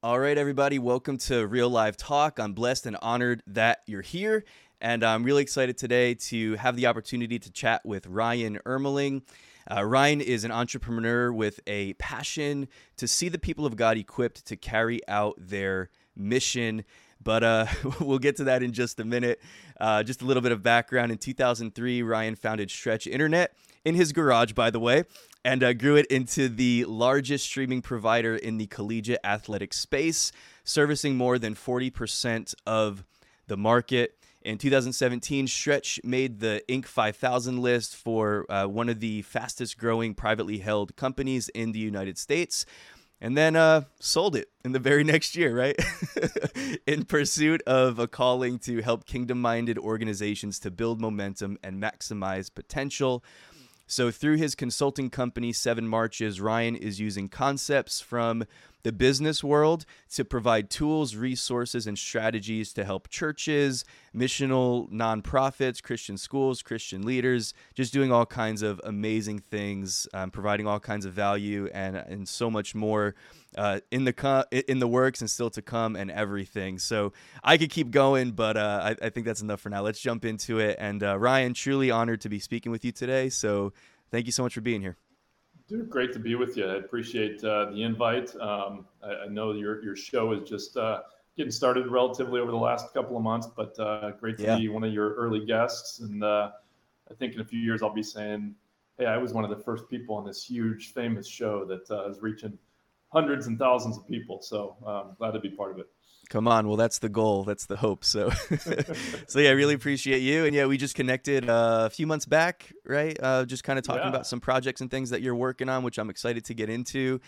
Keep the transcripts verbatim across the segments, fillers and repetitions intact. All right, everybody, welcome to Real Live Talk. I'm blessed and honored that you're here, and I'm really excited today to have the opportunity to chat with Ryan Ermeling. Uh, Ryan is an entrepreneur with a passion to see the people of God equipped to carry out their mission, but uh, we'll get to that in just a minute. Uh, just a little bit of background. In two thousand three, Ryan founded Stretch Internet in his garage, by the way, and uh, grew it into the largest streaming provider in the collegiate athletic space, servicing more than forty percent of the market. In two thousand seventeen, Stretch made the Inc five thousand list for uh, one of the fastest growing privately held companies in the United States, and then uh, sold it in the very next year, right? In pursuit of a calling to help kingdom-minded organizations to build momentum and maximize potential. So through his consulting company, Seven Marches, Ryan is using concepts from the business world to provide tools, resources, and strategies to help churches, missional nonprofits, Christian schools, Christian leaders, just doing all kinds of amazing things, um, providing all kinds of value and, and so much more uh, in the co- in the works and still to come and everything. So I could keep going, but uh, I, I think that's enough for now. Let's jump into it. And uh, Ryan, truly honored to be speaking with you today. So thank you so much for being here. Dude, great to be with you. I appreciate uh, the invite. Um, I, I know your your show is just uh, getting started relatively over the last couple of months, but uh, great to yeah. be one of your early guests. And uh, I think in a few years I'll be saying, hey, I was one of the first people on this huge, famous show that uh, is reaching hundreds and thousands of people. So I'm um, glad to be part of it. Come on. Well, that's the goal. That's the hope. So, so yeah, I really appreciate you. And yeah, we just connected uh, a few months back, right? Uh, just kind of talking yeah. about some projects and things that you're working on, which I'm excited to get into.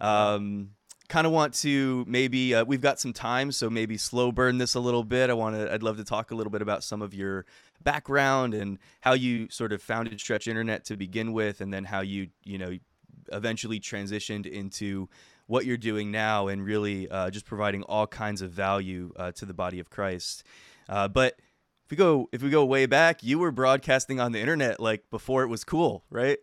Um, kind of want to maybe, uh, we've got some time, so maybe slow burn this a little bit. I want to, I'd love to talk a little bit about some of your background and how you sort of founded Stretch Internet to begin with, and then how you, you know, eventually transitioned into what you're doing now and really uh, just providing all kinds of value uh, to the body of Christ. Uh, but if we go if we go way back, you were broadcasting on the internet like before it was cool, right?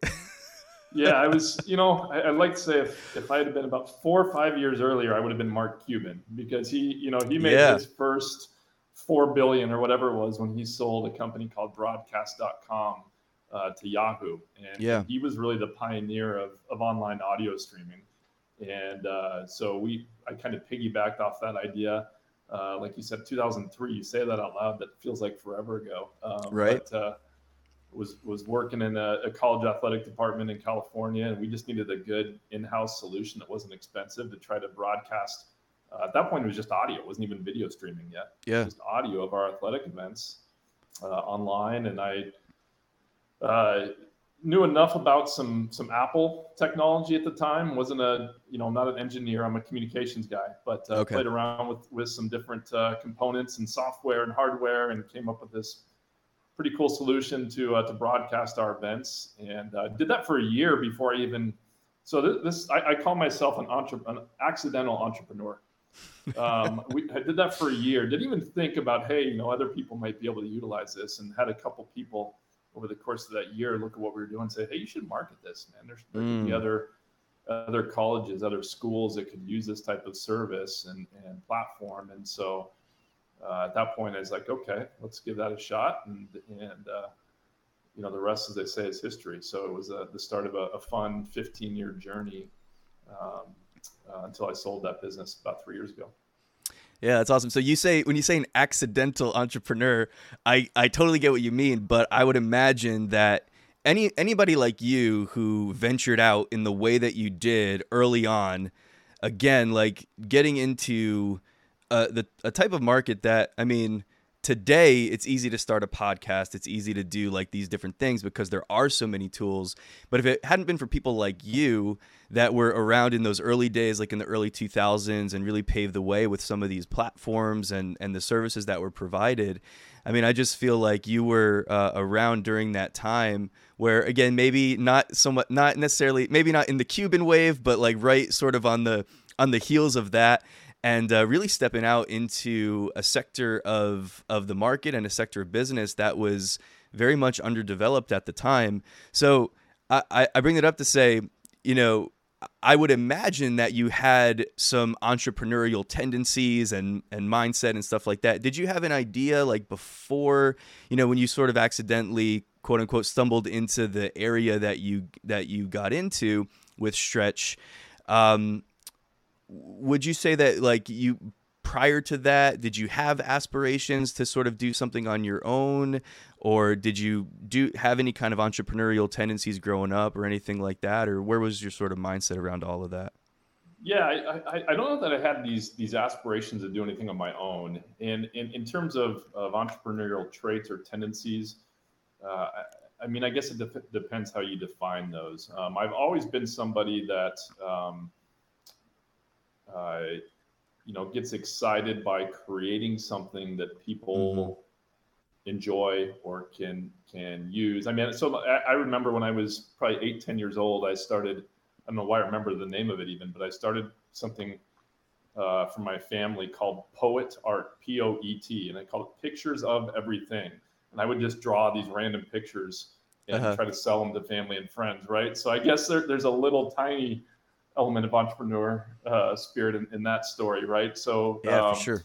yeah, I was, you know, I, I'd like to say if, if I had been about four or five years earlier, I would have been Mark Cuban, because he, you know, he made yeah. his first four billion dollars or whatever it was when he sold a company called Broadcast dot com uh, to Yahoo. And yeah. he was really the pioneer of, of online audio streaming. And uh, so we, I kind of piggybacked off that idea. Uh, like you said, two thousand three, you say that out loud, that feels like forever ago. Um, right. But, uh, was, was working in a, a college athletic department in California, and we just needed a good in-house solution that wasn't expensive to try to broadcast. Uh, at that point, it was just audio. It wasn't even video streaming yet. Yeah. It was just audio of our athletic events uh, online. And I, uh, knew enough about some some Apple technology at the time. Wasn't a, you know, I'm not an engineer, I'm a communications guy, but uh, okay. played around with, with some different uh, components and software and hardware, and came up with this pretty cool solution to uh, to broadcast our events. And uh, did that for a year before I even, so this, this I, I call myself an, entre, an accidental entrepreneur. Um, we, I did that for a year. Didn't even think about, hey, you know, other people might be able to utilize this, and had a couple people over the course of that year look at what we were doing and say, hey, you should market this, man. There's there could be mm. other other colleges, other schools that could use this type of service and, and platform. And so uh, at that point, I was like, okay, let's give that a shot. And, and uh, you know, the rest, as they say, is history. So it was a, the start of a, a fun fifteen-year journey um, uh, until I sold that business about three years ago. Yeah, that's awesome. So you say, when you say an accidental entrepreneur, I, I totally get what you mean, but I would imagine that any anybody like you who ventured out in the way that you did early on, again, like getting into uh, the a type of market that, I mean, today it's easy to start a podcast. It's easy to do like these different things because there are so many tools. But if it hadn't been for people like you that were around in those early days, like in the early two thousands, and really paved the way with some of these platforms and, and the services that were provided. I mean, I just feel like you were uh, around during that time where, again, maybe not somewhat, not necessarily, maybe not in the Cuban wave, but like right sort of on the, on the heels of that, and uh, really stepping out into a sector of, of the market and a sector of business that was very much underdeveloped at the time. So I, I bring that up to say, you know, I would imagine that you had some entrepreneurial tendencies and, and mindset and stuff like that. Did you have an idea, like, before, you know, when you sort of accidentally, quote unquote, stumbled into the area that you, that you got into with Stretch? Um, would you say that, like, you, prior to that, did you have aspirations to sort of do something on your own, or did you do have any kind of entrepreneurial tendencies growing up or anything like that? Or where was your sort of mindset around all of that? Yeah, I, I, I don't know that I had these these aspirations to do anything on my own. And in, in terms of, of entrepreneurial traits or tendencies, uh, I, I mean, I guess it de- depends how you define those. Um, I've always been somebody that, um, uh, you know, gets excited by creating something that people mm-hmm. enjoy or can can use. I mean, so I, I remember when I was probably eight, ten years old, I started, I don't know why I remember the name of it even, but I started something uh, for my family called Poet Art, P O E T, and I called it Pictures of Everything. And I would just draw these random pictures and uh-huh. try to sell them to family and friends, right? So I guess there, there's a little tiny element of entrepreneur uh, spirit in, in that story, right? So yeah, um, for sure.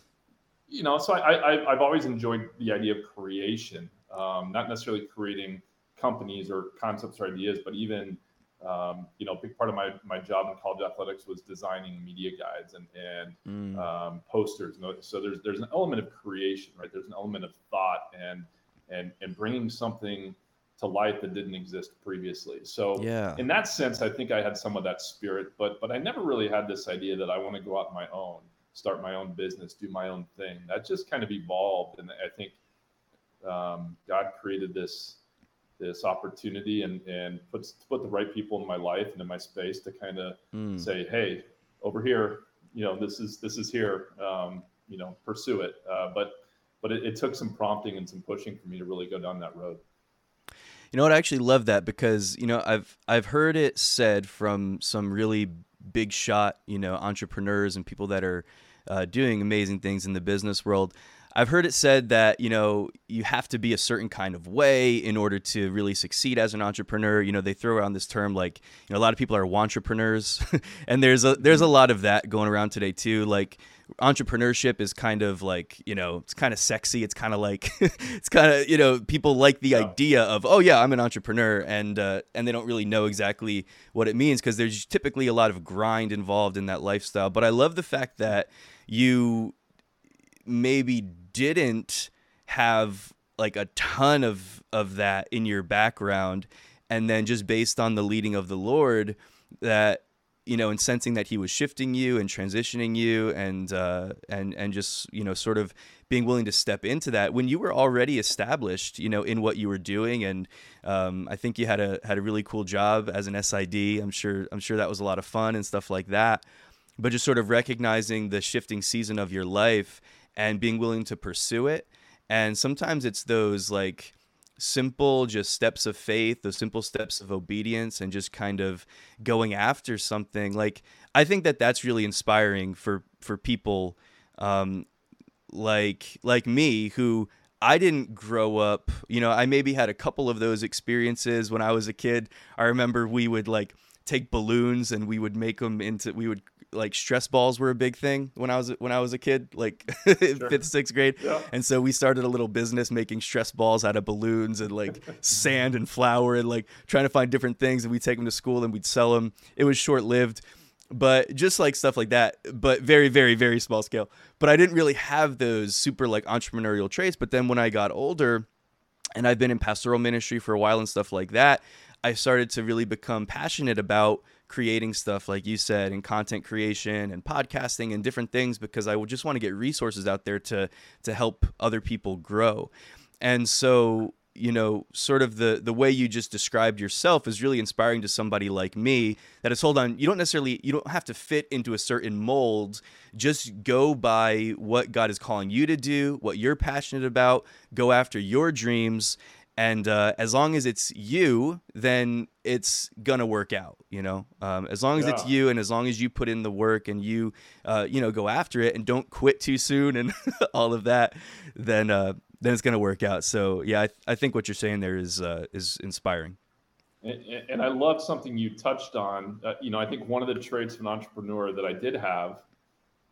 You know, so I, I I've always enjoyed the idea of creation, um, not necessarily creating companies or concepts or ideas, but even um, you know, a big part of my my job in college athletics was designing media guides and and mm. um, posters. So there's there's an element of creation, right? There's an element of thought and and and bringing something to life that didn't exist previously. So yeah. in that sense, I think I had some of that spirit, but but I never really had this idea that I want to go out on my own, start my own business, do my own thing. That just kind of evolved. And I think um, God created this this opportunity and, and puts, put the right people in my life and in my space to kind of mm. say, hey, over here, you know, this is this is here, um, you know, pursue it. Uh, but but it, it took some prompting and some pushing for me to really go down that road. You know what? I actually love that because, you know, I've I've heard it said from some really big shot, you know, entrepreneurs and people that are uh, doing amazing things in the business world. I've heard it said that, you know, you have to be a certain kind of way in order to really succeed as an entrepreneur. You know, they throw around this term like, you know, a lot of people are wantrepreneurs and there's a, there's a lot of that going around today too. Like, entrepreneurship is kind of like, you know, it's kind of sexy. It's kind of like, it's kind of, you know, people like the yeah. idea of, oh yeah, I'm an entrepreneur, and, uh, and they don't really know exactly what it means because there's typically a lot of grind involved in that lifestyle. But I love the fact that you maybe didn't have like a ton of, of that in your background. And then just based on the leading of the Lord that, you know, and sensing that he was shifting you and transitioning you and, uh, and, and just, you know, sort of being willing to step into that when you were already established, you know, in what you were doing. And, um, I think you had a, had a really cool job as an S I D. I'm sure, I'm sure that was a lot of fun and stuff like that, but just sort of recognizing the shifting season of your life and being willing to pursue it. And sometimes it's those like simple just steps of faith, those simple steps of obedience, and just kind of going after something. Like, I think that that's really inspiring for for people um like like me, who I didn't grow up, you know, I maybe had a couple of those experiences when I was a kid. I remember we would like take balloons and we would make them into, we would like, stress balls were a big thing when I was, when I was a kid, like sure. fifth, sixth grade. Yeah. And so we started a little business making stress balls out of balloons and like sand and flour and like trying to find different things. And we take them to school and we'd sell them. It was short lived, but just like stuff like that, but very, very, very small scale. But I didn't really have those super like entrepreneurial traits. But then when I got older and I've been in pastoral ministry for a while and stuff like that, I started to really become passionate about creating stuff, like you said, and content creation and podcasting and different things, because I would just want to get resources out there to to help other people grow. And so, you know, sort of the the way you just described yourself is really inspiring to somebody like me that is, hold on, you don't necessarily, you don't have to fit into a certain mold. Just go by what God is calling you to do, what you're passionate about, go after your dreams. And uh, as long as it's you, then it's gonna work out, you know, um, as long as yeah. it's you and as long as you put in the work and you, uh, you know, go after it and don't quit too soon and all of that, then uh, then it's gonna work out. So, yeah, I, th- I think what you're saying there is uh, is inspiring. And I love something you touched on. Uh, you know, I think one of the traits of an entrepreneur that I did have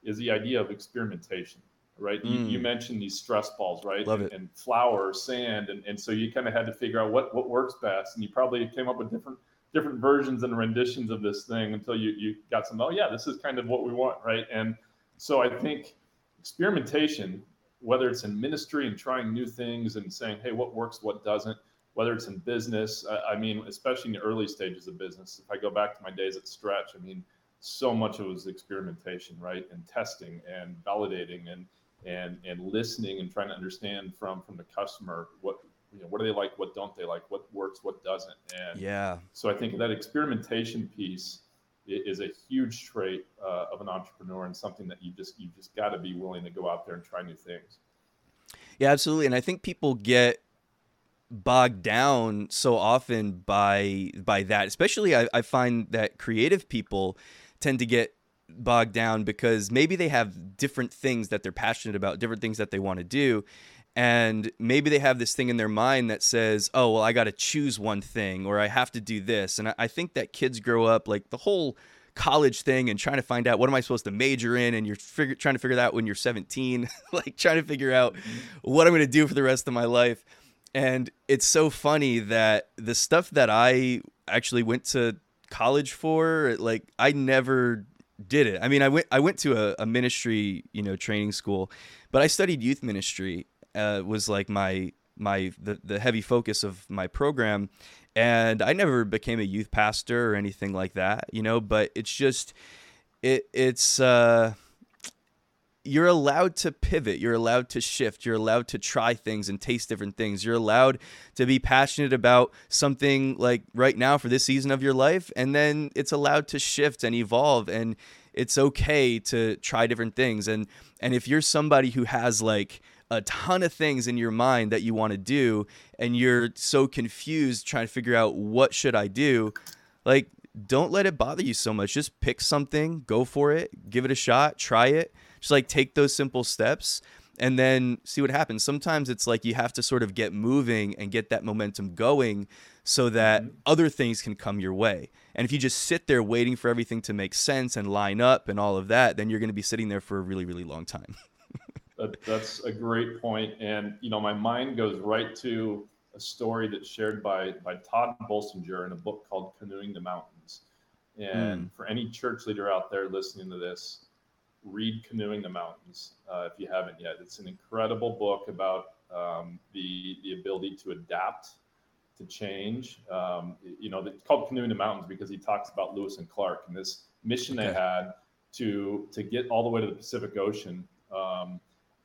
is the idea of experimentation, right? Mm. You, you mentioned these stress balls, right? Love it. And flour, sand. And, and so you kind of had to figure out what, what works best. And you probably came up with different different versions and renditions of this thing until you, you got some, oh, yeah, this is kind of what we want, right? And so I think experimentation, whether it's in ministry and trying new things and saying, hey, what works, what doesn't, whether it's in business, I mean, especially in the early stages of business, if I go back to my days at Stretch, I mean, so much of it was experimentation, right? And testing and validating and and and listening and trying to understand from from the customer, what, you know, what do they like, what don't they like, what works, what doesn't. And yeah. So I think that experimentation piece is a huge trait uh, of an entrepreneur and something that you just you just got to be willing to go out there and try new things. Yeah, absolutely. And I think people get bogged down so often by by that, especially I, I find that creative people tend to get bogged down because maybe they have different things that they're passionate about, different things that they want to do, and maybe they have this thing in their mind that says, oh, well, I got to choose one thing, or I have to do this. And I, I think that kids grow up like the whole college thing and trying to find out what am I supposed to major in, and you're figure, trying to figure that out when you're seventeen, like trying to figure out what I'm going to do for the rest of my life. And it's so funny that the stuff that I actually went to college for, like I never did it. I mean, I went I went to a, a ministry, you know, training school, but I studied youth ministry. Uh, was like my my the, the heavy focus of my program, and I never became a youth pastor or anything like that, you know. But it's just it it's. Uh, You're allowed to pivot. You're allowed to shift. You're allowed to try things and taste different things. You're allowed to be passionate about something like right now for this season of your life. And then it's allowed to shift and evolve. And it's okay to try different things. And, and if you're somebody who has like a ton of things in your mind that you want to do, and you're so confused trying to figure out what should I do, like don't let it bother you so much. Just pick something, go for it, give it a shot, try it. Just like take those simple steps and then see what happens. Sometimes it's like you have to sort of get moving and get that momentum going so that other things can come your way. And if you just sit there waiting for everything to make sense and line up and all of that, then you're going to be sitting there for a really, really long time. that, that's a great point. And, you know, my mind goes right to a story that's shared by, by Todd Bolsinger in a book called Canoeing the Mountains. And mm. for any church leader out there listening to this, read Canoeing the Mountains uh, if you haven't yet. It's an incredible book about um, the the ability to adapt to change. Um, you know, it's called Canoeing the Mountains because he talks about Lewis and Clark and this mission okay. they had to to get all the way to the Pacific Ocean. Um,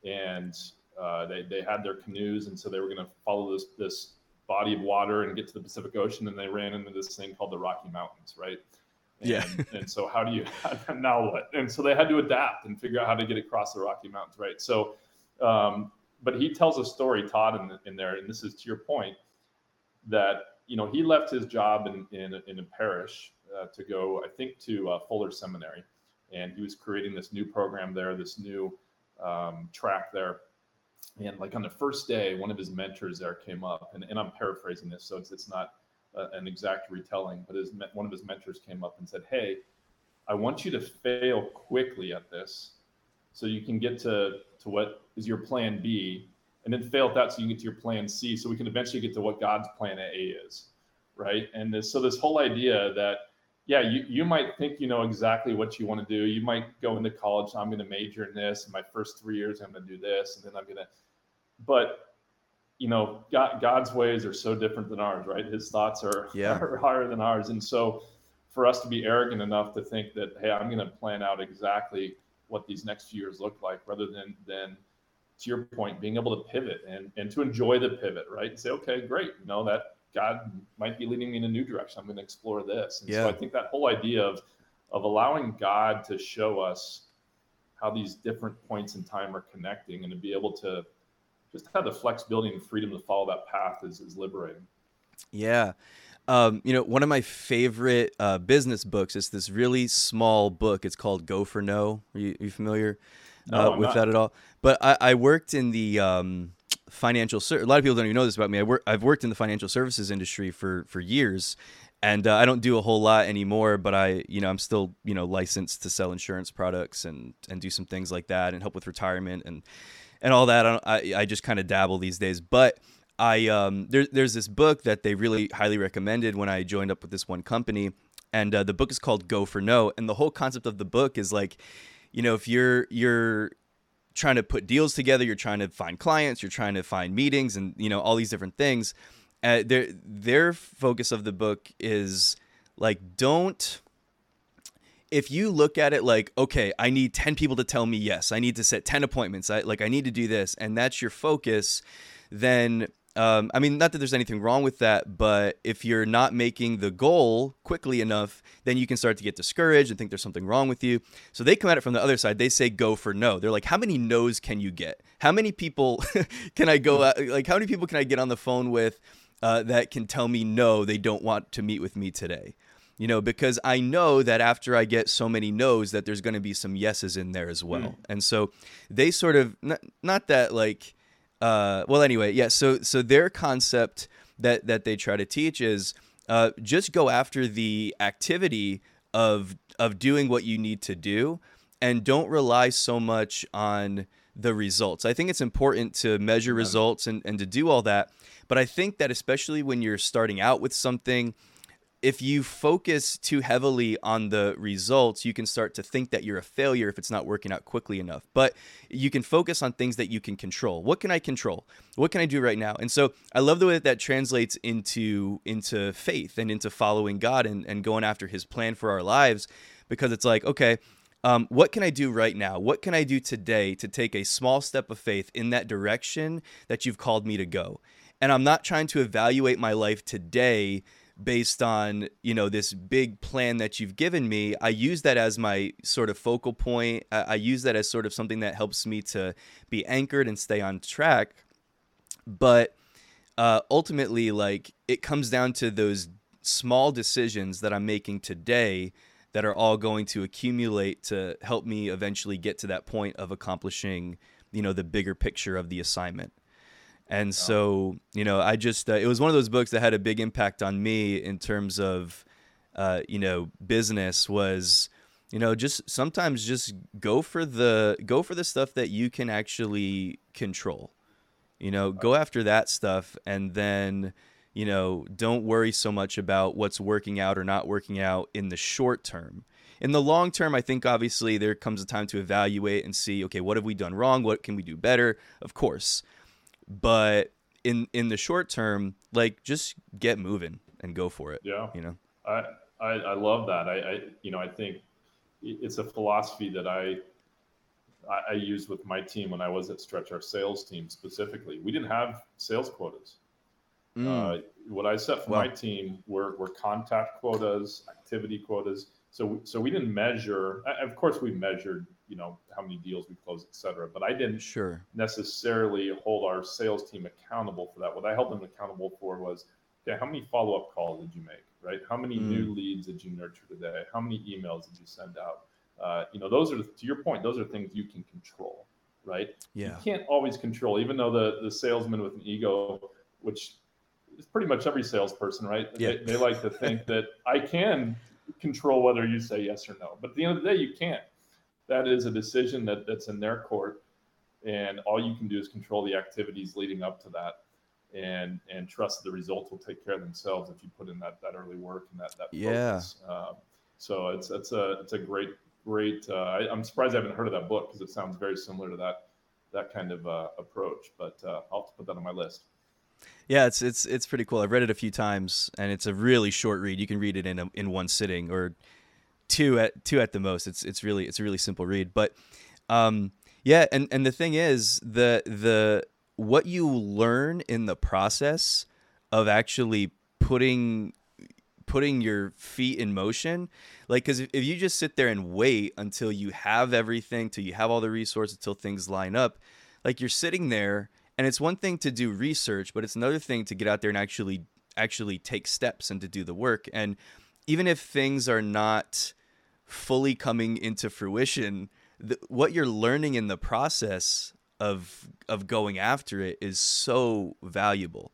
and uh, they they had their canoes, and so they were going to follow this this body of water and get to the Pacific Ocean. And they ran into this thing called the Rocky Mountains, right? Yeah. and, and so how do you, now what? And so they had to adapt and figure out how to get across the Rocky Mountains, right? So, um, but he tells a story, Todd, in, in there, and this is to your point, that, you know, he left his job in, in, in a parish uh, to go, I think, to uh, Fuller Seminary. And he was creating this new program there, this new um, track there. And like on the first day, one of his mentors there came up, and, and I'm paraphrasing this, so it's it's not an exact retelling, but his one of his mentors came up and said, hey, I want you to fail quickly at this so you can get to, to what is your plan B, and then fail at that so you can get to your plan C, so we can eventually get to what God's plan A is, right? And this, so this whole idea that, yeah, you, you might think you know exactly what you want to do. You might go into college, I'm going to major in this, and my first three years I'm going to do this, and then I'm going to, but you know, God, God's ways are so different than ours, right? His thoughts are, yeah. are higher than ours. And so for us to be arrogant enough to think that, hey, I'm going to plan out exactly what these next few years look like, rather than, than to your point, being able to pivot and, and to enjoy the pivot, right? And say, okay, great. You know, that God might be leading me in a new direction. I'm going to explore this. And yeah. so I think that whole idea of, of allowing God to show us how these different points in time are connecting, and to be able to just have the flexibility and freedom to follow that path is, is liberating. Yeah. Um, you know, one of my favorite uh, business books is this really small book. It's called Go for No. Are you, are you familiar no, uh, with not. that at all? But I, I worked in the um, financial, a lot of people don't even know this about me. I work, I've worked in the financial services industry for, for years, and uh, I don't do a whole lot anymore, but I, you know, I'm still, you know, licensed to sell insurance products and, and do some things like that and help with retirement and, and all that. I don't, I, I just kind of dabble these days, but I, um, there, there's this book that they really highly recommended when I joined up with this one company. And uh, the book is called Go for No. And the whole concept of the book is like, you know, if you're, you're trying to put deals together, you're trying to find clients, you're trying to find meetings and, you know, all these different things. Uh, their, their focus of the book is like, don't, if you look at it like, okay, I need ten people to tell me yes, I need to set ten appointments, I like, I need to do this, and that's your focus, then, um, I mean, not that there's anything wrong with that, but if you're not making the goal quickly enough, then you can start to get discouraged and think there's something wrong with you. So they come at it from the other side. They say, go for no. They're like, how many no's can you get? How many people can I go out? Like, how many people can I get on the phone with uh, that can tell me, no, they don't want to meet with me today? You know, because I know that after I get so many no's that there's going to be some yeses in there as well. Mm. And so they sort of, not, not that like, Uh, well, anyway, yeah, so so their concept that, that they try to teach is uh, just go after the activity of of doing what you need to do and don't rely so much on the results. I think it's important to measure results and, and to do all that, but I think that especially when you're starting out with something, if you focus too heavily on the results, you can start to think that you're a failure if it's not working out quickly enough. But you can focus on things that you can control. What can I control? What can I do right now? And so I love the way that that translates into into faith and into following God and, and going after his plan for our lives, because it's like, okay, um, what can I do right now? What can I do today to take a small step of faith in that direction that you've called me to go? And I'm not trying to evaluate my life today based on, you know, this big plan that you've given me. I use that as my sort of focal point. I use that as sort of something that helps me to be anchored and stay on track. But uh, ultimately, like, it comes down to those small decisions that I'm making today that are all going to accumulate to help me eventually get to that point of accomplishing, you know, the bigger picture of the assignment. And so, you know, I just, uh, it was one of those books that had a big impact on me in terms of, uh, you know, business was, you know, just sometimes just go for the, go for the stuff that you can actually control, you know, go after that stuff. And then, you know, don't worry so much about what's working out or not working out in the short term. In the long term, I think obviously there comes a time to evaluate and see, okay, what have we done wrong? What can we do better? Of course. But in in the short term, like, just get moving and go for it. Yeah, you know, I I, I love that. I, I you know I think it's a philosophy that I, I I used with my team when I was at Stretch, our sales team specifically. We didn't have sales quotas. Mm. Uh, what I set for wow. my team were were contact quotas, activity quotas. So so we didn't measure. Of course, we measured, you know, how many deals we closed, et cetera. But I didn't sure. necessarily hold our sales team accountable for that. What I held them accountable for was, okay, how many follow-up calls did you make, right? How many mm. new leads did you nurture today? How many emails did you send out? Uh, you know, those are, to your point, those are things you can control, right? Yeah. You can't always control, even though the, the salesman with an ego, which is pretty much every salesperson, right? Yeah. They, they like to think that I can control whether you say yes or no. But at the end of the day, you can't. That is a decision that, that's in their court, and all you can do is control the activities leading up to that, and and trust the results will take care of themselves if you put in that, that early work and that that yeah. focus. Um, so it's it's a it's a great great. Uh, I, I'm surprised I haven't heard of that book because it sounds very similar to that that kind of uh, approach. But uh, I'll have to put that on my list. Yeah, it's it's it's pretty cool. I've read it a few times, and it's a really short read. You can read it in a, in one sitting or two at two at the most. It's it's really it's a really simple read. But um, yeah, and, and the thing is, the the what you learn in the process of actually putting putting your feet in motion, like, because if, if you just sit there and wait until you have everything, till you have all the resources, till things line up, like, you're sitting there, and it's one thing to do research, but it's another thing to get out there and actually actually take steps and to do the work. And even if things are not fully coming into fruition, the, what you're learning in the process of of going after it is so valuable.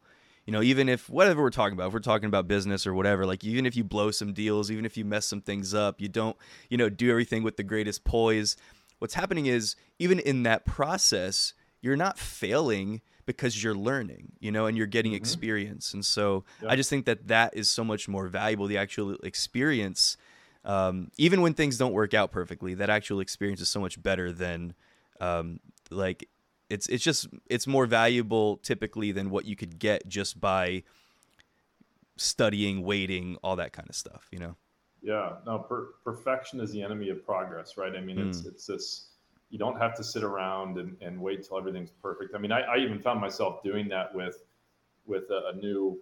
You know, even if whatever we're talking about, if we're talking about business or whatever, like even if you blow some deals, even if you mess some things up, you don't, you know, do everything with the greatest poise. What's happening is even in that process, you're not failing because you're learning, you know, and you're getting mm-hmm. experience. And so yeah. I just think that that is so much more valuable, the actual experience. Um, even when things don't work out perfectly, that actual experience is so much better than um, like it's it's just it's more valuable typically than what you could get just by studying, waiting, all that kind of stuff, you know? Yeah, no, per- perfection is the enemy of progress, right? I mean, mm. it's it's this, you don't have to sit around and, and wait till everything's perfect. I mean, I, I even found myself doing that with with a, a new,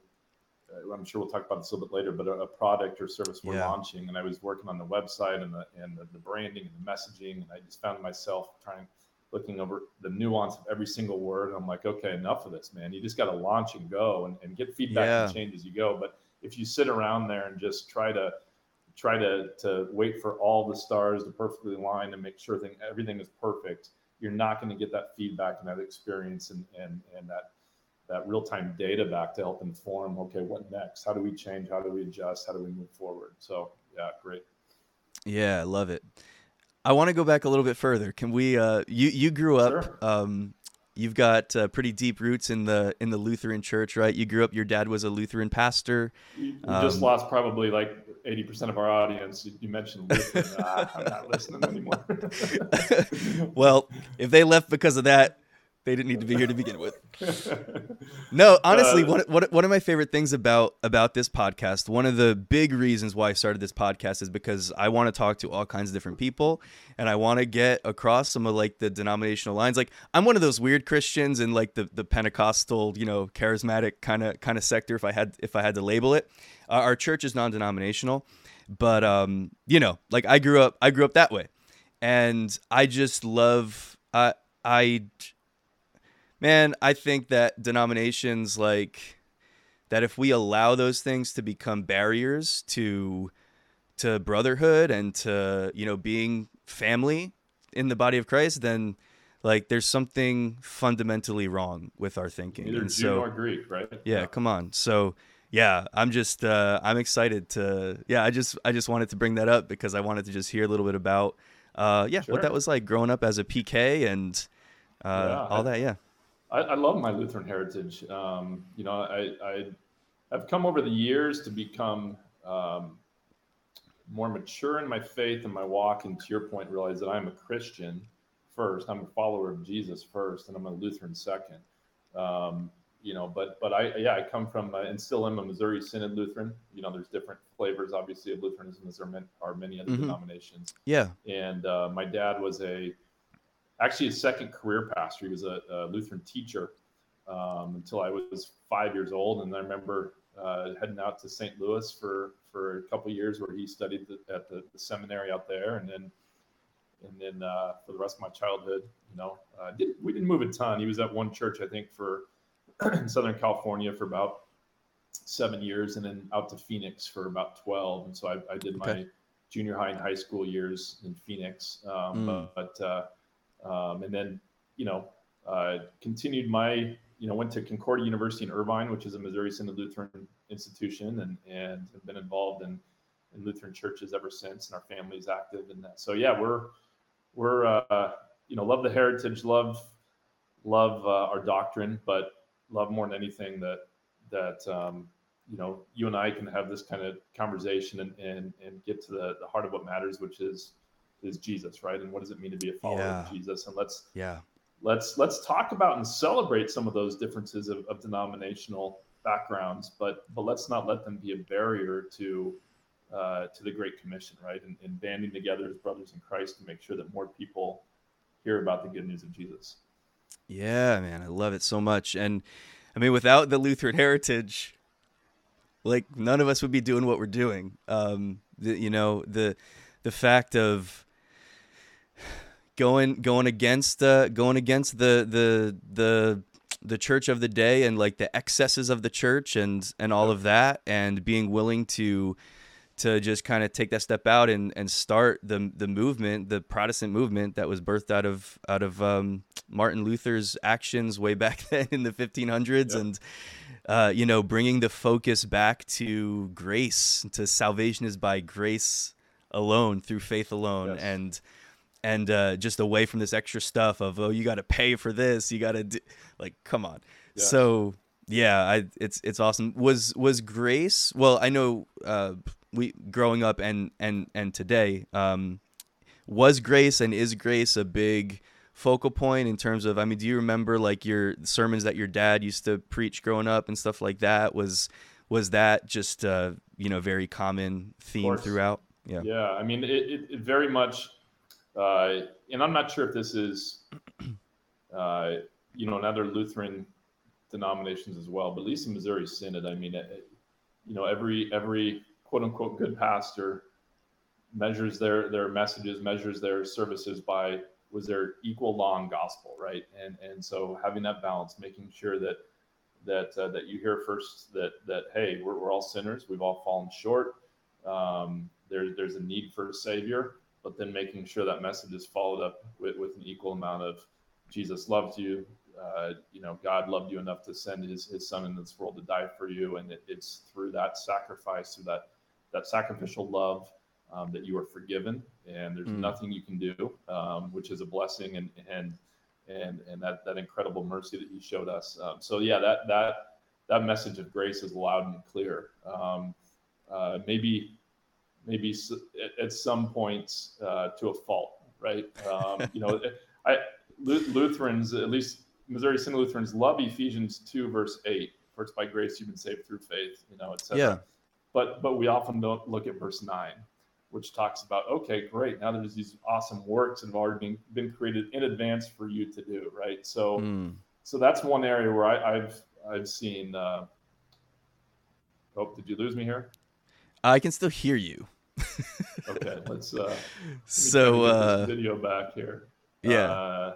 uh, I'm sure we'll talk about this a little bit later, but a, a product or service we're yeah. launching. And I was working on the website and the, and the, the branding and the messaging. And I just found myself trying, looking over the nuance of every single word. And I'm like, okay, enough of this, man. You just got to launch and go and, and get feedback yeah. and change as you go. But if you sit around there and just try to, try to to wait for all the stars to perfectly align and make sure thing, everything is perfect, you're not going to get that feedback and that experience and and and that that real-time data back to help inform, okay, what next? How do we change? How do we adjust? How do we move forward? So, yeah, great. Yeah, I love it. I want to go back a little bit further. Can we uh, you you grew up sure. um, you've got uh, pretty deep roots in the in the Lutheran church, right? You grew up, your dad was a Lutheran pastor. You just um, lost probably like eighty percent of our audience. You mentioned Lutheran. ah, I'm not listening anymore. Well, if they left because of that, they didn't need to be here to begin with. No, honestly, uh, one, one, one of my favorite things about, about this podcast, one of the big reasons why I started this podcast is because I want to talk to all kinds of different people and I want to get across some of like the denominational lines. Like I'm one of those weird Christians in like the, the Pentecostal, you know, charismatic kind of kind of sector. If I had if I had to label it, uh, our church is non-denominational, but, um, you know, like I grew up, I grew up that way. And I just love, uh, I, Man, I think that denominations like that, if we allow those things to become barriers to to brotherhood and to, you know, being family in the body of Christ, then like there's something fundamentally wrong with our thinking. Either and Jew so, or Greek, right? Yeah, yeah, come on. So yeah, I'm just uh, I'm excited to yeah, I just I just wanted to bring that up because I wanted to just hear a little bit about uh, yeah, sure. what that was like growing up as a P K and uh, yeah, all I- that, yeah. I, I love my Lutheran heritage. Um, you know, I, I, I've come over the years to become um, more mature in my faith and my walk. And to your point, realize that I'm a Christian first. I'm a follower of Jesus first, and I'm a Lutheran second. Um, you know, but but I yeah, I come from uh, and still am a Missouri Synod Lutheran. You know, there's different flavors, obviously, of Lutheranism as there are many other mm-hmm. denominations. Yeah. And uh, my dad was a Actually, his second career pastor. He was a, a Lutheran teacher um, until I was five years old, and I remember uh, heading out to Saint Louis for, for a couple of years, where he studied the, at the, the seminary out there, and then and then uh, for the rest of my childhood, you know, uh, didn't, we didn't move a ton. He was at one church, I think, for in Southern California for about seven years, and then out to Phoenix for about twelve. And so I, I did okay. my junior high and high school years in Phoenix, um, mm. but. but uh, Um, and then, you know, uh, continued my, you know, went to Concordia University in Irvine, which is a Missouri Synod Lutheran institution, and, and have been involved in, in Lutheran churches ever since. And our family is active in that. So, yeah, we're, we're, uh, you know, love the heritage, love, love uh, our doctrine, but love more than anything that, that, um, you know, you and I can have this kind of conversation and, and, and get to the, the heart of what matters, which is, is Jesus, right? And what does it mean to be a follower yeah. of Jesus? And let's yeah let's let's talk about and celebrate some of those differences of, of denominational backgrounds, but but let's not let them be a barrier to uh to the Great Commission, right? And, and banding together as brothers in Christ to make sure that more people hear about the good news of Jesus. Yeah, man, I love it so much. And I mean, without the Lutheran heritage, like none of us would be doing what we're doing. Um the, you know, the the fact of going going against uh, going against the the the the church of the day and like the excesses of the church and and all of that, and being willing to to just kind of take that step out and, and start the the movement, the Protestant movement that was birthed out of out of um, Martin Luther's actions way back then in the fifteen hundreds, yeah. and uh, you know, bringing the focus back to grace, to salvation is by grace alone through faith alone, yes. and and uh, just away from this extra stuff of oh, you got to pay for this, you got to do, like, come on, yeah. so. Yeah, I, it's it's awesome. Was was grace? Well, I know uh, we growing up and and and today um, was grace and is grace a big focal point in terms of? I mean, do you remember like your sermons that your dad used to preach growing up and stuff like that? Was was that just uh, you know, very common theme throughout? Yeah, yeah. I mean, it, it very much, uh, and I'm not sure if this is uh, you know, another Lutheran denominations as well, but at least in Missouri Synod, I mean, it, you know, every every quote unquote good pastor measures their their messages, measures their services by was their equal law and gospel, right? And and so having that balance, making sure that that uh, that you hear first that that hey, we're we're all sinners, we've all fallen short. Um, there's there's a need for a savior, but then making sure that message is followed up with, with an equal amount of Jesus loves you. Uh, you know, God loved you enough to send his, his son in this world to die for you. And it, it's through that sacrifice, through that, that sacrificial love um, that you are forgiven, and there's mm. nothing you can do, um, which is a blessing and, and, and, and that, that incredible mercy that he showed us. Um, so yeah, that, that, that message of grace is loud and clear. Um, uh, maybe, maybe at some points uh, to a fault, right? Um, you know, I, Lutherans, at least, Missouri Synod Lutherans love Ephesians two, verse eight. For it's by grace you've been saved through faith, you know, et cetera. Yeah. But but we often don't look at verse nine, which talks about, okay, great. Now there's these awesome works that have already been, been created in advance for you to do, right? So mm. so that's one area where I, I've I've seen. Uh, oh, did you lose me here? I can still hear you. Okay, let's. Uh, let so uh, this video back here. Yeah. Uh,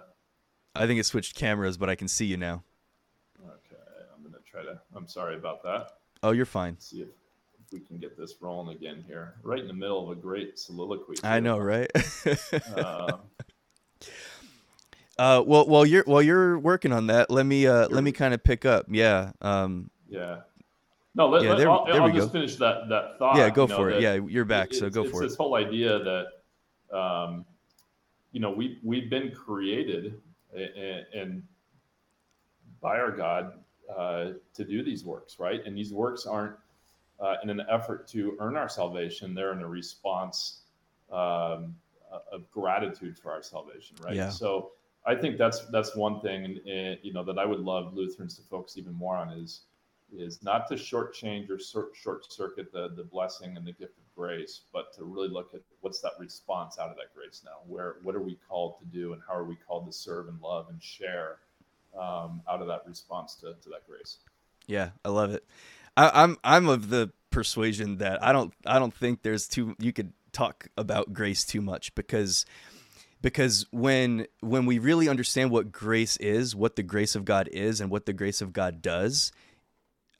I think it switched cameras, but I can see you now. Okay, I'm going to try to... I'm sorry about that. Oh, you're fine. Let's see if, if we can get this rolling again here. Right in the middle of a great soliloquy. I know, right? um, uh, well, while you're while you're working on that, let me uh, let me kind of pick up. Yeah. Um, yeah. No, let, yeah, let, there, I'll, there I'll we just go. finish that, that thought. Yeah, go you know, for it. Yeah, you're back, it, so go for it. It's this whole idea that, um, you know, we, we've been created... And, and by our God uh, to do these works, right? And these works aren't uh, in an effort to earn our salvation. They're in a response um, of gratitude for our salvation, right? Yeah. So I think that's that's one thing, and, and you know, that I would love Lutherans to focus even more on is is not to shortchange or short circuit the the blessing and the gift of grace, but to really look at what's that response out of that grace now. Where, what are we called to do, and how are we called to serve and love and share um, out of that response to, to that grace? Yeah, I love it. I, I'm I'm of the persuasion that I don't I don't think there's too you could talk about grace too much because because when when we really understand what grace is, what the grace of God is, and what the grace of God does.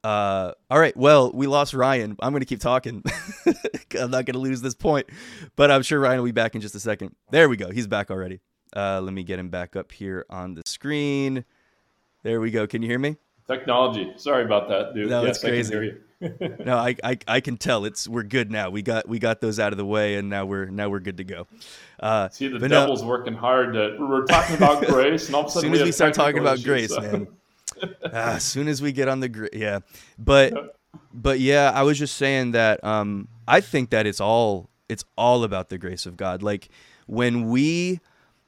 Uh, all right. Well, we lost Ryan. I'm going to keep talking. I'm not going to lose this point, but I'm sure Ryan will be back in just a second. There we go. He's back already. Uh, let me get him back up here on the screen. There we go. Can you hear me? Technology. Sorry about that, dude. No, yes, it's crazy. I can hear you. no, I, I, I can tell it's, we're good now. We got, we got those out of the way, and now we're, now we're good to go. Uh, see, the devil's no, working hard. To, we're talking about grace, and all of a sudden as soon as we, we start talking about issues, grace, so. man. ah, as soon as we get on the grid, yeah, but but yeah, I was just saying that um, I think that it's all it's all about the grace of God. Like when we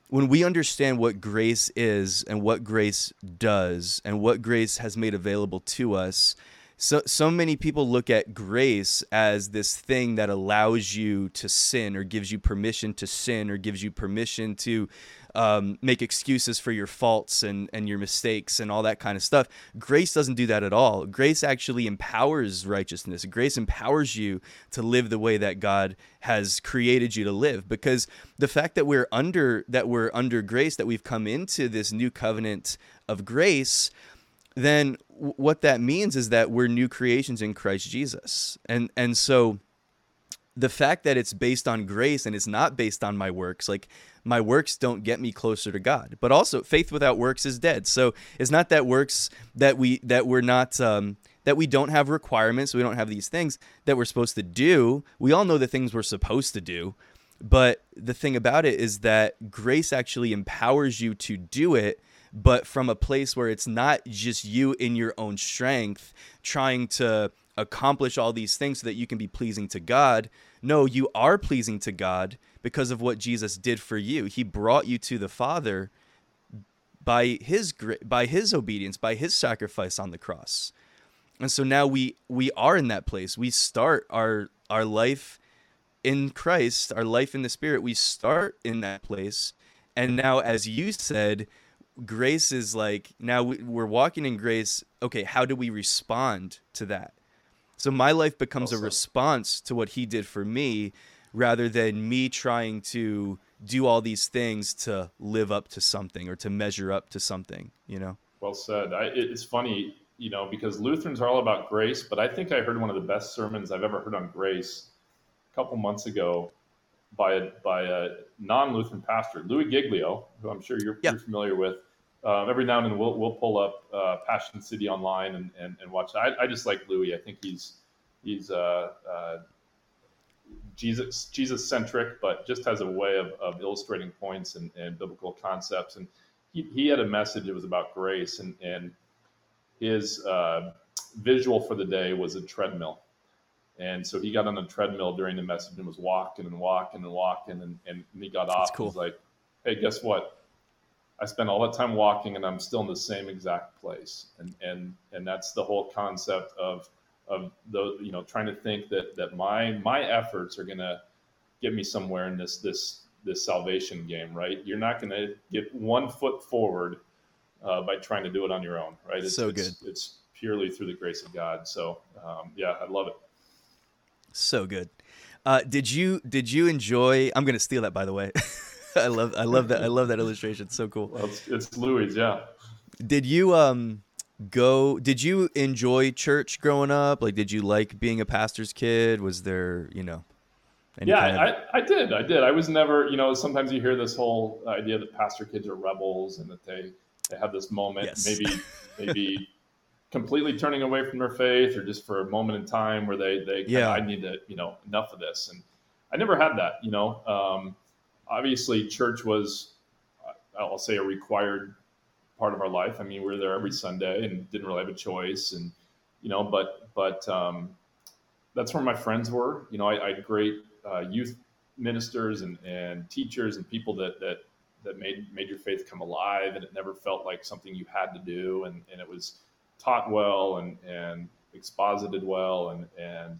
when we understand what grace is and what grace does and what grace has made available to us, so so many people look at grace as this thing that allows you to sin or gives you permission to sin or gives you permission to. Um, make excuses for your faults and, and your mistakes and all that kind of stuff. Grace doesn't do that at all. Grace actually empowers righteousness. Grace empowers you to live the way that God has created you to live, because the fact that we're under that we're under grace, that we've come into this new covenant of grace, then w- what that means is that we're new creations in Christ Jesus. And and so the fact that it's based on grace and it's not based on my works, like my works don't get me closer to God. But also, faith without works is dead. So it's not that works that we that we're not um, that we don't have requirements, we don't have these things that we're supposed to do. We all know the things we're supposed to do, but the thing about it is that grace actually empowers you to do it, but from a place where it's not just you in your own strength trying to accomplish all these things so that you can be pleasing to God. No, you are pleasing to God because of what Jesus did for you. He brought you to the Father by his by his obedience, by his sacrifice on the cross. And so now we we are in that place. We start our our life in Christ, our life in the Spirit. We start in that place. And now, as you said, grace is like, now we're walking in grace. Okay, how do we respond to that? So my life becomes also a response to what he did for me rather than me trying to do all these things to live up to something or to measure up to something, you know? Well said. I, it's funny, you know, because Lutherans are all about grace, but I think I heard one of the best sermons I've ever heard on grace a couple months ago by a, by a non-Lutheran pastor, Louis Giglio, who I'm sure you're, yeah. you're familiar with. Um, every now and then we'll, we'll pull up uh, Passion City online and, and, and watch. I, I just like Louis. I think he's he's uh, uh, Jesus Jesus centric, but just has a way of, of illustrating points and, and biblical concepts. And he, he had a message. It was about grace, and and his uh, visual for the day was a treadmill. And so he got on a treadmill during the message and was walking and walking and walking, and and, and he got off. That's cool. And was like, "Hey, guess what? I spend all that time walking and I'm still in the same exact place." And, and, and that's the whole concept of, of the, you know, trying to think that, that my, my efforts are going to get me somewhere in this, this, this salvation game, right? You're not going to get one foot forward uh, by trying to do it on your own, right? It's so good. It's, it's purely through the grace of God. So um, yeah, I love it. So good. Uh, did you, did you enjoy, I'm going to steal that, by the way. I love, I love that. I love that illustration. It's so cool. Well, it's, it's Louis, yeah. Did you um go? Did you enjoy church growing up? Like, did you like being a pastor's kid? Was there, you know? Any yeah, kind of... I, I did. I did. I was never, you know. Sometimes you hear this whole idea that pastor kids are rebels and that they, they have this moment, yes. maybe maybe completely turning away from their faith, or just for a moment in time where they they yeah. I need to, you know, enough of this. And I never had that, you know. Um, Obviously, church was, I'll say, a required part of our life. I mean, we were there every Sunday and didn't really have a choice. And, you know, but but um, that's where my friends were. You know, I, I had great uh, youth ministers and, and teachers and people that, that that made made your faith come alive. And it never felt like something you had to do. And, and it was taught well and, and exposited well. And, and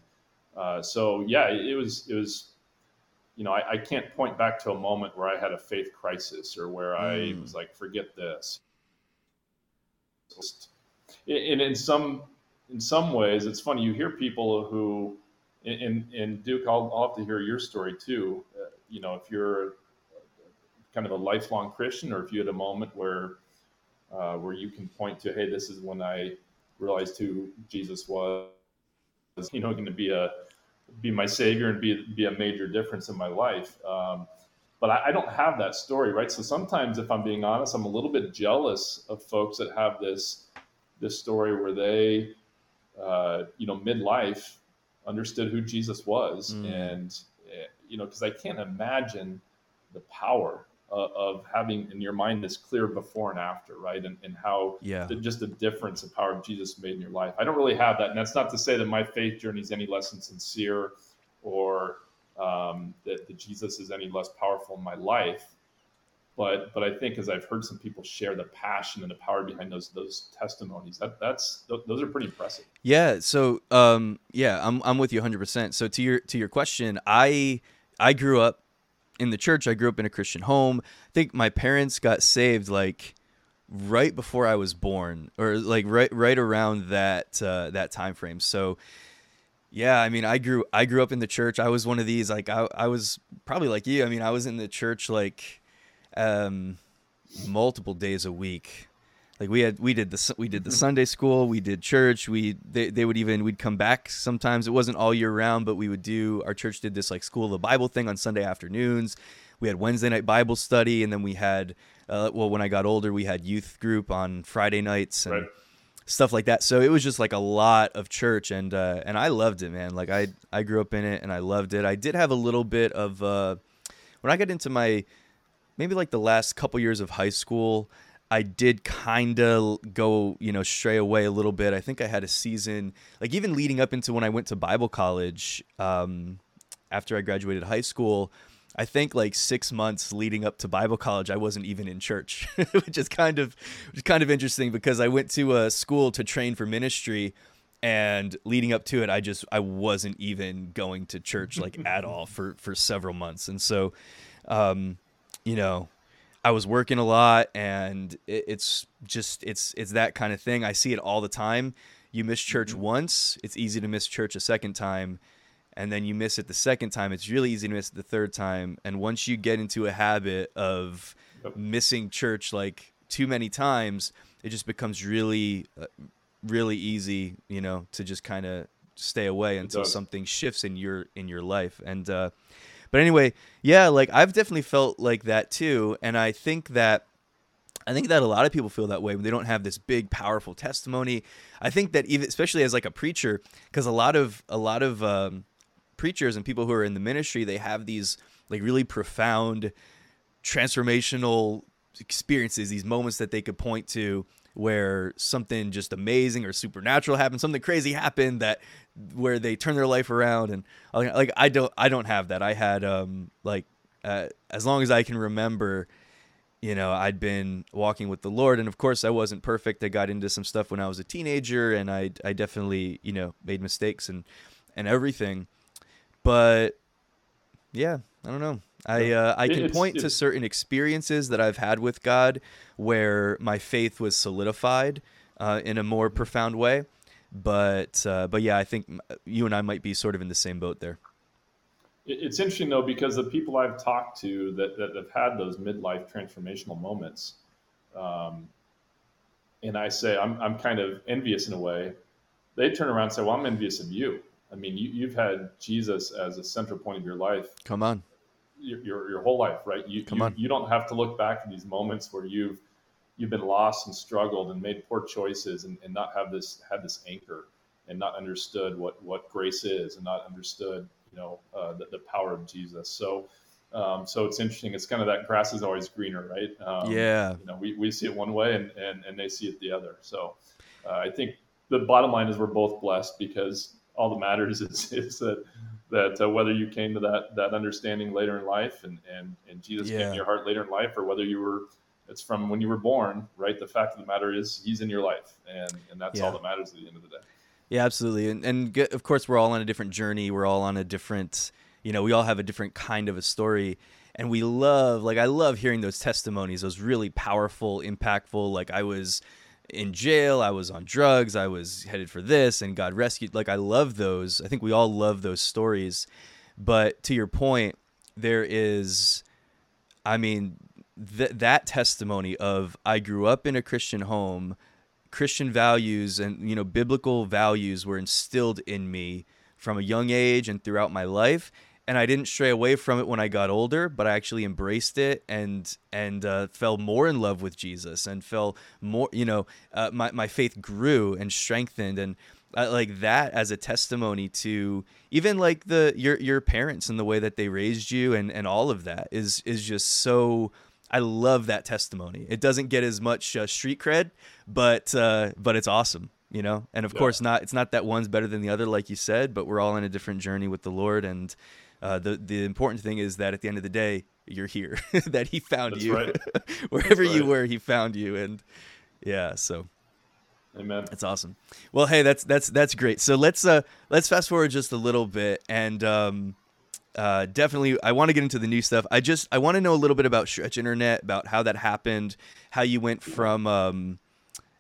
uh, so, yeah, it, it was it was. You know, I, I can't point back to a moment where I had a faith crisis or where I mm. was like, forget this. And in some in some ways, it's funny. You hear people who, and, and Duke, I'll, I'll have to hear your story too. Uh, you know, if you're kind of a lifelong Christian, or if you had a moment where uh, where you can point to, hey, this is when I realized who Jesus was, you know, going to be a be my savior and be be a major difference in my life. Um, but I, I don't have that story, right? So sometimes, if I'm being honest, I'm a little bit jealous of folks that have this this story where they, uh, you know, midlife understood who Jesus was. Mm. And, you know, because I can't imagine the power of, of having in your mind this clear before and after, right? And, and how yeah. the, just the difference of power Jesus made in your life. I don't really have that. And that's not to say that my faith journey is any less sincere or um, that, that Jesus is any less powerful in my life. But but I think, as I've heard some people share, the passion and the power behind those those testimonies, that that's those are pretty impressive. Yeah. So um, yeah, I'm I'm with you one hundred percent. So to your to your question, I I grew up in the church. I grew up in a Christian home. I think my parents got saved like right before I was born, or like right right around that uh, that time frame. So yeah, I mean, I grew I grew up in the church. I was one of these, like I I was probably like you. I mean, I was in the church like um, multiple days a week. Like we had, we did the we did the Sunday school, we did church. We they, they would even we'd come back sometimes. It wasn't all year round, but we would do our church did this like school of the Bible thing on Sunday afternoons. We had Wednesday night Bible study, and then we had uh, well when I got older we had youth group on Friday nights and right. stuff like that. So it was just like a lot of church, and uh, and I loved it, man. Like I I grew up in it and I loved it. I did have a little bit of uh, when I got into my maybe like the last couple years of high school. I did kind of go, you know, stray away a little bit. I think I had a season, like even leading up into when I went to Bible college um, after I graduated high school, I think like six months leading up to Bible college, I wasn't even in church, which is kind of which is kind of interesting because I went to a school to train for ministry. And leading up to it, I just I wasn't even going to church like at all for, for several months. And so, um, you know. I was working a lot, and it's just it's it's that kind of thing. I see it all the time. You miss church mm-hmm. once, it's easy to miss church a second time, and then you miss it the second time, it's really easy to miss it the third time. And once you get into a habit of yep. missing church like too many times, it just becomes really, really easy, you know, to just kind of stay away until something shifts in your in your life. And uh, but anyway, yeah, like I've definitely felt like that too, and I think that I think that a lot of people feel that way when they don't have this big, powerful testimony. I think that even, especially as like a preacher, because a lot of a lot of um, preachers and people who are in the ministry, they have these like really profound, transformational experiences, these moments that they could point to where something just amazing or supernatural happened, something crazy happened that where they turn their life around. And like, I don't, I don't have that. I had, um, like, uh, as long as I can remember, you know, I'd been walking with the Lord, and of course I wasn't perfect. I got into some stuff when I was a teenager, and I, I definitely, you know, made mistakes and, and everything, but yeah, I don't know. I uh, I can point to certain experiences that I've had with God where my faith was solidified uh, in a more profound way, but uh, but yeah, I think you and I might be sort of in the same boat there. It's interesting though, because the people I've talked to that, that have had those midlife transformational moments, um, and I say I'm I'm kind of envious in a way. They turn around and say, "Well, I'm envious of you. I mean, you, you've had Jesus as a central point of your life. Come on." Your, your your whole life, right? You, Come you, on. You don't have to look back at these moments where you've you've been lost and struggled and made poor choices and, and not have this had this anchor and not understood what what grace is and not understood you know uh, the, the power of Jesus. So um, so it's interesting. It's kind of that grass is always greener, right? Um, yeah. You know, we, we see it one way and, and and they see it the other. So uh, I think the bottom line is we're both blessed because all that matters is is that. That uh, whether you came to that that understanding later in life and, and, and Jesus yeah. came to your heart later in life, or whether you were, it's from when you were born, right? The fact of the matter is he's in your life, and, and that's yeah. all that matters at the end of the day. Yeah, absolutely. And, and of course, we're all on a different journey. We're all on a different, you know, we all have a different kind of a story. And we love, like I love hearing those testimonies, those really powerful, impactful, like I was in jail, I was on drugs, I was headed for this, and God rescued. Like, I love those. I think we all love those stories. But to your point, there is, I mean, th- that testimony of I grew up in a Christian home, Christian values and, you know, biblical values were instilled in me from a young age and throughout my life. And I didn't stray away from it when I got older, but I actually embraced it and and uh, fell more in love with Jesus and fell more, you know, uh, my, my faith grew and strengthened. And I like that as a testimony to even like the your your parents and the way that they raised you and, and all of that is is just so, I love that testimony. It doesn't get as much uh, street cred, but uh, but it's awesome. You know, and of yeah. course not, it's not that one's better than the other, like you said, but we're all on a different journey with the Lord. And uh, the, the important thing is that at the end of the day, you're here, that he found That's you right. wherever right. you were, he found you. And yeah, so. Amen. That's awesome. Well, hey, that's, that's, that's great. So let's, uh, let's fast forward just a little bit. And um, uh, definitely, I want to get into the new stuff. I just, I want to know a little bit about Stretch Internet, about how that happened, how you went from, um,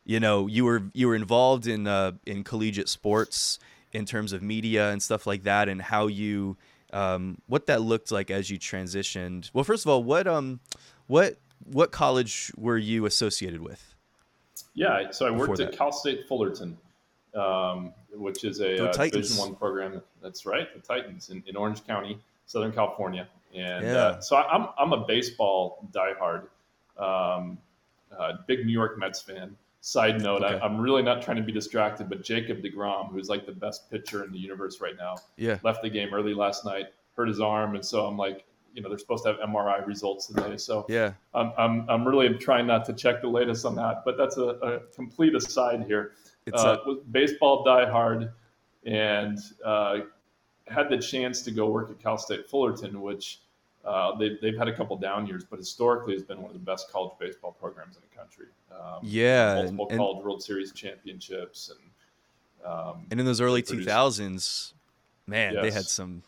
you know, you were you were involved in uh, in collegiate sports in terms of media and stuff like that, and how you um, what that looked like as you transitioned. Well, first of all, what um what what college were you associated with? Yeah, so I worked at Cal State Fullerton, um, which is a uh, Division One program. That's right, the Titans in, in Orange County, Southern California. And yeah. uh, so I'm I'm a baseball diehard, um, uh, big New York Mets fan. Side note, okay. I, I'm really not trying to be distracted, but Jacob DeGrom, who's like the best pitcher in the universe right now, yeah. left the game early last night, hurt his arm, and so I'm like, you know, they're supposed to have M R I results today. So yeah, I'm I'm I'm really trying not to check the latest on that, but that's a, a complete aside here. It's uh, a- baseball diehard, and uh, had the chance to go work at Cal State Fullerton, which uh, they've they've had a couple down years, but historically has been one of the best college baseball programs in the country. Um, yeah, multiple and, College World Series championships, and um, and in those early two thousands, man, yes. they had some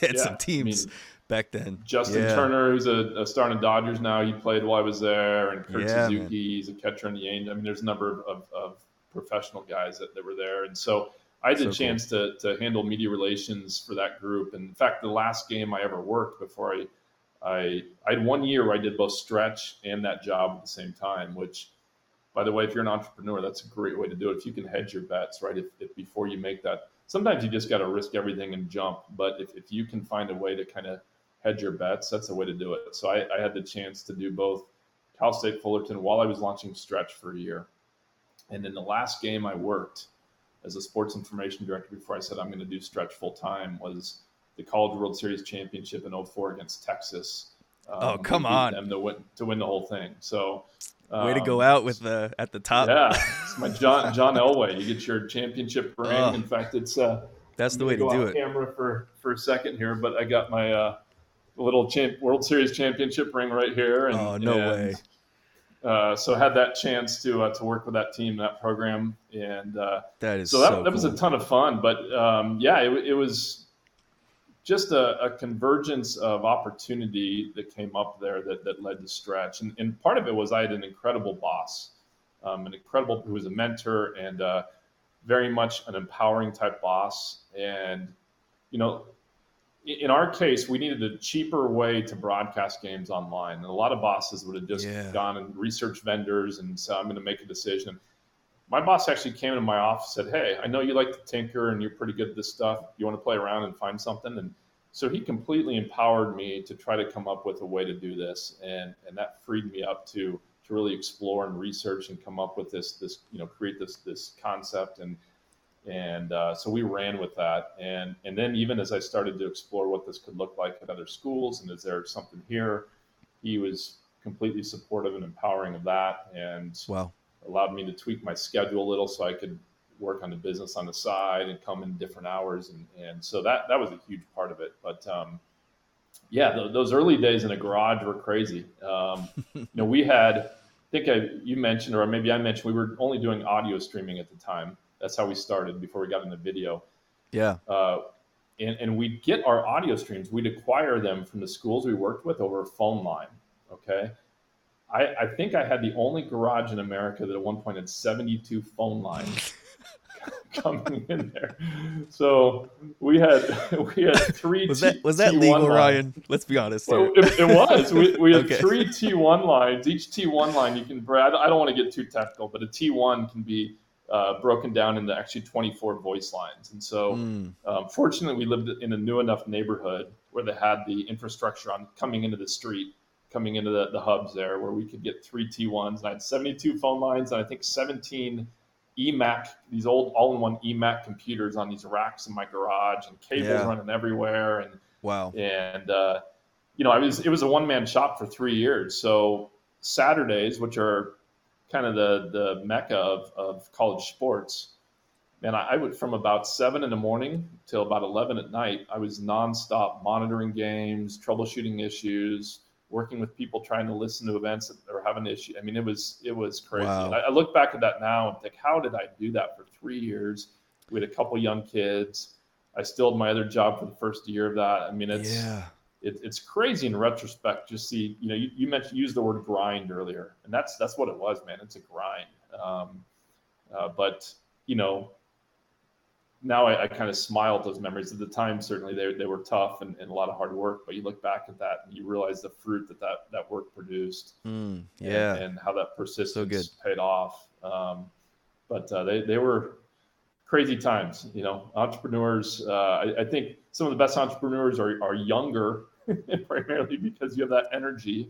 they had yeah, some teams I mean, back then. Justin yeah. Turner, who's a, a star in the Dodgers now, he played while I was there, and Kurt yeah, Suzuki, man. he's a catcher in the Angels. I mean, there's a number of, of professional guys that, that were there, and so I had so a chance cool. to to handle media relations for that group. And in fact, the last game I ever worked before I. I I had one year where I did both Stretch and that job at the same time, which, by the way, if you're an entrepreneur, that's a great way to do it. If you can hedge your bets, right? If, if before you make that, sometimes you just got to risk everything and jump. But if, if you can find a way to kind of hedge your bets, that's the way to do it. So I, I had the chance to do both Cal State Fullerton while I was launching Stretch for a year. And then the last game I worked as a sports information director before I said I'm going to do Stretch full time was the College World Series championship in oh four against Texas. Um, oh, come on. Them to win, to win the whole thing. So um, way to go out with the, at the top. Yeah. It's my John, John Elway. You get your championship ring. Oh, in fact, it's uh, that's the way to do it. Camera for, for a second here, but I got my uh, little champ World Series championship ring right here. And, oh, no and, way. Uh, so had that chance to, uh, to work with that team, that program. And uh, that is so that, so that cool. was a ton of fun, but um, yeah, it, it was, just a, a convergence of opportunity that came up there that, that led to Stretch. And, and part of it was I had an incredible boss, um, an incredible, who was a mentor and uh, very much an empowering type boss. And, you know, in, in our case, we needed a cheaper way to broadcast games online. And a lot of bosses would have just yeah. gone and researched vendors and said, I'm going to make a decision. My boss actually came into my office and said, hey, I know you like to tinker and you're pretty good at this stuff. You want to play around and find something? And so he completely empowered me to try to come up with a way to do this. And and that freed me up to to really explore and research and come up with this, this you know, create this this concept. And and uh, so we ran with that. And and then even as I started to explore what this could look like at other schools and is there something here, he was completely supportive and empowering of that. And wow. allowed me to tweak my schedule a little so I could work on the business on the side and come in different hours. And, and so that, that was a huge part of it. But um, yeah, th- those early days in a garage were crazy. Um, you know, we had, I think I, you mentioned, or maybe I mentioned, we were only doing audio streaming at the time. That's how we started before we got into video. Yeah. Uh, and, and we'd get our audio streams. We'd acquire them from the schools we worked with over a phone line. Okay. I, I think I had the only garage in America that at one point had seventy-two phone lines coming in there. So we had we had three. Was that, T- was that legal, Ryan? Lines. Let's be honest. Well, it, it was. We, we had okay. three T one lines. Each T one line you can, Brad. I don't want to get too technical, but a T one can be uh, broken down into actually twenty-four voice lines. And so, mm. um, fortunately, we lived in a new enough neighborhood where they had the infrastructure on coming into the street. coming into the, the hubs there where we could get three T ones. And I had seventy-two phone lines and I think seventeen E MAC, these old all-in-one E MAC computers on these racks in my garage and cables yeah. running everywhere. And wow. And, uh, you know, I was, it was a one-man shop for three years. So Saturdays, which are kind of the, the mecca of, of college sports, and I, I would, from about seven in the morning till about eleven at night, I was nonstop monitoring games, troubleshooting issues, working with people trying to listen to events that are having issues. I mean, it was it was crazy. Wow. I, I look back at that now and think, how did I do that for three years? We had a couple young kids. I still had my other job for the first year of that. I mean, it's yeah. it, it's crazy in retrospect. Just see, you know, you, you mentioned use the word grind earlier, and that's that's what it was, man. It's a grind. Um, uh, but you know, now I, I kind of smile at those memories. At the time, certainly they they were tough and, and a lot of hard work, but you look back at that and you realize the fruit that that, that work produced, mm, yeah, and, and how that persistence so good. paid off. Um, but uh, they they were crazy times, you know. Entrepreneurs, uh, I, I think some of the best entrepreneurs are are younger, primarily because you have that energy,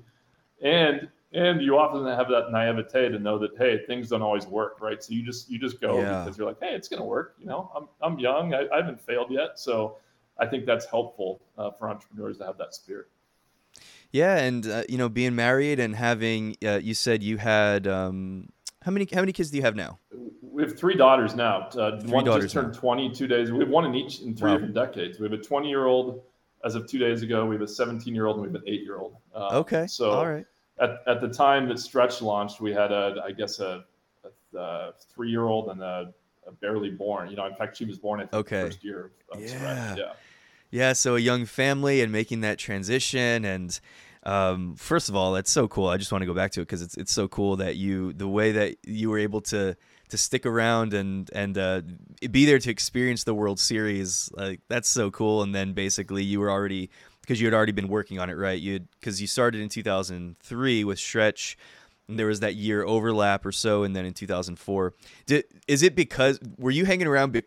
and and you often have that naivete to know that, hey, things don't always work, right? So you just you just go yeah. because you're like, hey, it's gonna work, you know. I'm I'm young, I, I haven't failed yet, so I think that's helpful uh, for entrepreneurs to have that spirit. Yeah, and uh, you know, being married and having, uh, you said you had um, how many how many kids do you have now? We have three daughters now. Uh, three one daughters just turned now. twenty two days. We have one in each in three wow. different decades. We have a twenty-year-old as of two days ago. We have a seventeen-year-old and we have an eight-year-old. Uh, okay. So all right. At at the time that Stretch launched, we had a I guess a, a, a three-year-old and a, a barely born. You know, in fact, she was born in okay. the first year of yeah. Stretch. Yeah. Yeah. So a young family and making that transition and. Um, first of all, that's so cool. I just want to go back to it because it's it's so cool that you the way that you were able to to stick around and and uh, be there to experience the World Series. Like that's so cool. And then basically you were already because you had already been working on it, right? You because you started in two thousand three with Stretch. And there was that year overlap or so, and then in two thousand four, did is it because were you hanging around? Did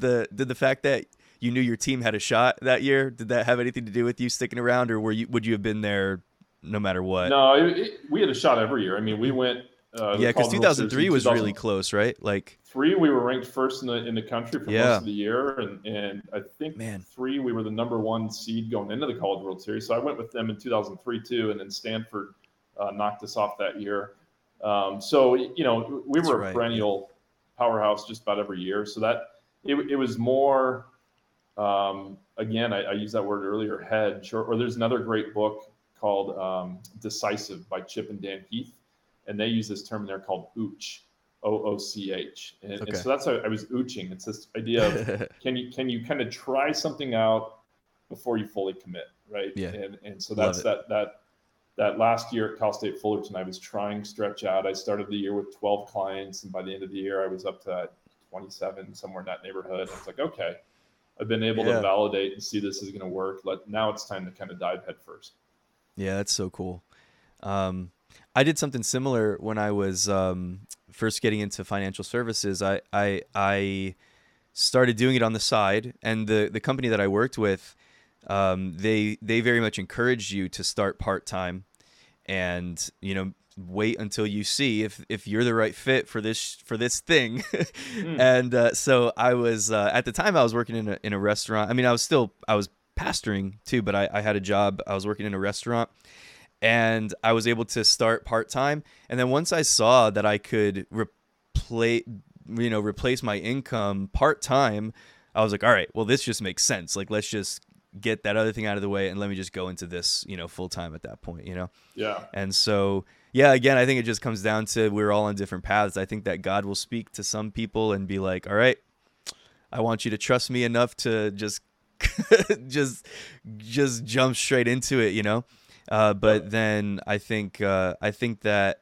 the did the fact that you knew your team had a shot that year? Did that have anything to do with you sticking around, or were you would you have been there no matter what? No, it, it, we had a shot every year. I mean, we went. Uh, yeah, because two thousand three was really close, right? Like three, we were ranked first in the in the country for yeah. most of the year, and and I think Man. three, we were the number one seed going into the College World Series. So I went with them in two thousand three too, and then Stanford uh, knocked us off that year. Um, so you know, we That's were right. a perennial powerhouse just about every year. So that it it was more. Um, again, I, I used that word earlier, hedge, or, or there's another great book called um, Decisive by Chip and Dan Heath, and they use this term in there called ooch, O O C H. And, okay. and so that's how I was ooching. It's this idea of can you can you kind of try something out before you fully commit, right? Yeah. And and so that's that that that last year at Cal State Fullerton, I was trying Stretch out. I started the year with twelve clients, and by the end of the year, I was up to twenty-seven, somewhere in that neighborhood. I was like, okay. I've been able yeah. to validate and see this is going to work. Let, now it's time to kind of dive headfirst. Yeah, that's so cool. Um, I did something similar when I was um, first getting into financial services. I, I I started doing it on the side, and the the company that I worked with, um, they they very much encouraged you to start part time, and you know wait until you see if if you're the right fit for this for this thing. mm. And uh, so I was uh, at the time I was working in a in a restaurant. I mean, I was still I was pastoring too, but I, I had a job. I was working in a restaurant, and I was able to start part time. And then once I saw that I could replace you know replace my income part time, I was like, all right, well this just makes sense. Like let's just get that other thing out of the way and let me just go into this you know full time at that point. You know. Yeah. And so. Yeah, again, I think it just comes down to we're all on different paths. I think that God will speak to some people and be like, all right, I want you to trust me enough to just just just jump straight into it, you know? Uh, but then I think uh, I think that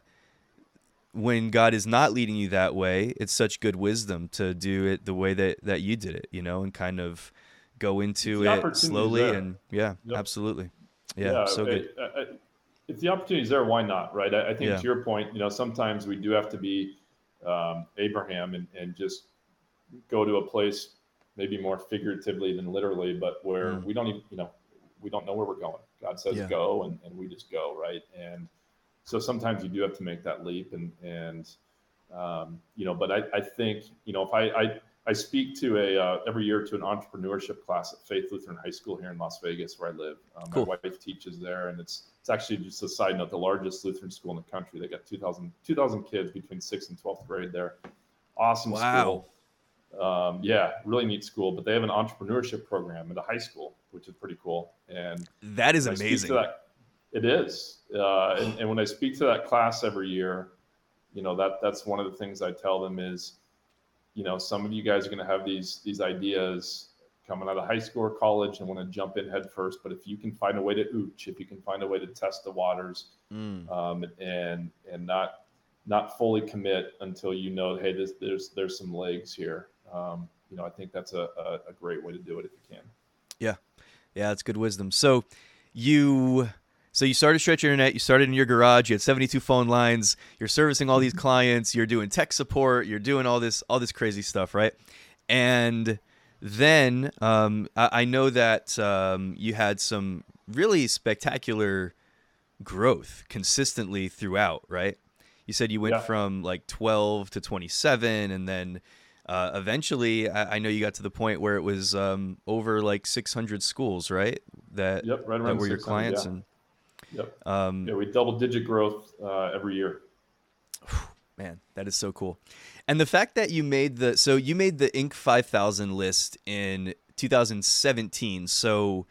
when God is not leading you that way, it's such good wisdom to do it the way that, that you did it, you know, and kind of go into it slowly. There. And yeah, yep. absolutely. Yeah, yeah so it, good. I, I, If the opportunity is there, why not, right? I, I think yeah. to your point, you know, sometimes we do have to be um, Abraham and, and just go to a place maybe more figuratively than literally, but where mm. we don't even, you know, we don't know where we're going. God says yeah. go, and, and we just go, right? And so sometimes you do have to make that leap, and and um, you know, but I, I think you know if I I, I speak to a uh, every year to an entrepreneurship class at Faith Lutheran High School here in Las Vegas where I live. Um, cool. My wife teaches there, and it's It's actually just a side note, the largest Lutheran school in the country. They got two thousand kids between sixth and twelfth grade there. Awesome wow. school. Um, yeah, really neat school. But they have an entrepreneurship program at the high school, which is pretty cool. And that is amazing. That, it is. Uh, and, and when I speak to that class every year, you know, that that's one of the things I tell them is, you know, some of you guys are going to have these these ideas coming out of high school or college and want to jump in head first. But if you can find a way to ooch, if you can find a way to test the waters mm. um, and and not not fully commit until you know, hey, this, there's there's some legs here. Um, you know, I think that's a, a, a great way to do it if you can. Yeah. Yeah, that's good wisdom. So you so you started Stretch Internet, you started in your garage, you had seventy-two phone lines, you're servicing all these clients, you're doing tech support, you're doing all this all this crazy stuff, right? And then um, I, I know that um, you had some really spectacular growth consistently throughout, right? You said you went yeah. from like twelve to twenty-seven, and then uh, eventually, I, I know you got to the point where it was um, over like six hundred schools, right? That, yep, right around that were your clients, yeah. and yep. um, yeah, we double-digit growth uh, every year. Man, that is so cool. And the fact that you made the, so you made the Inc five thousand list in two thousand seventeen. So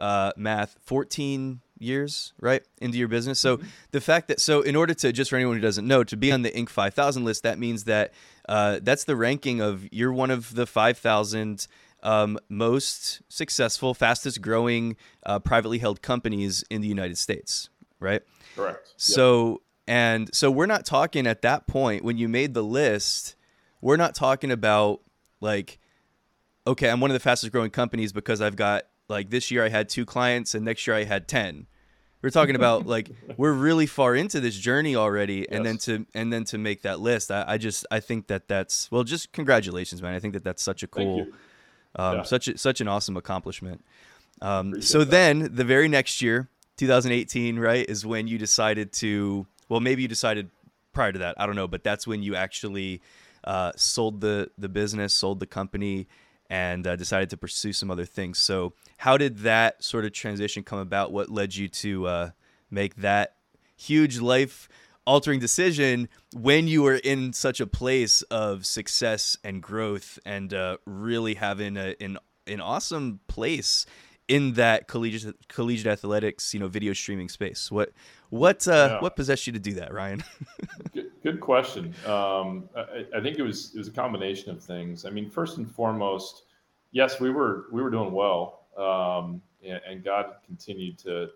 uh, math, fourteen years, right, into your business. So the fact that, so in order to, just for anyone who doesn't know, to be on the Inc five thousand list, that means that uh, that's the ranking of, you're one of the five thousand um, most successful, fastest growing uh, privately held companies in the United States, right? Correct. So yep. And so we're not talking at that point when you made the list, we're not talking about like, okay, I'm one of the fastest growing companies because I've got like this year I had two clients and next year I had ten. We're talking about like, we're really far into this journey already. And yes. then to, and then to make that list, I, I just, I think that that's, well, just congratulations, man. I think that that's such a cool, um, yeah. such a, such an awesome accomplishment. Um, Appreciate so that. Then the very next year, two thousand eighteen, right, is when you decided to, well, maybe you decided prior to that, I don't know, but that's when you actually uh, sold the, the business, sold the company, and uh, decided to pursue some other things. So how did that sort of transition come about? What led you to uh, make that huge life-altering decision when you were in such a place of success and growth and uh, really having a, an, an awesome place in that collegiate collegiate athletics, you know, video streaming space? What what uh, yeah. what possessed you to do that, Ryan? good, good question. Um, I, I think it was it was a combination of things. I mean, first and foremost, yes, we were we were doing well, um, and, and God continued to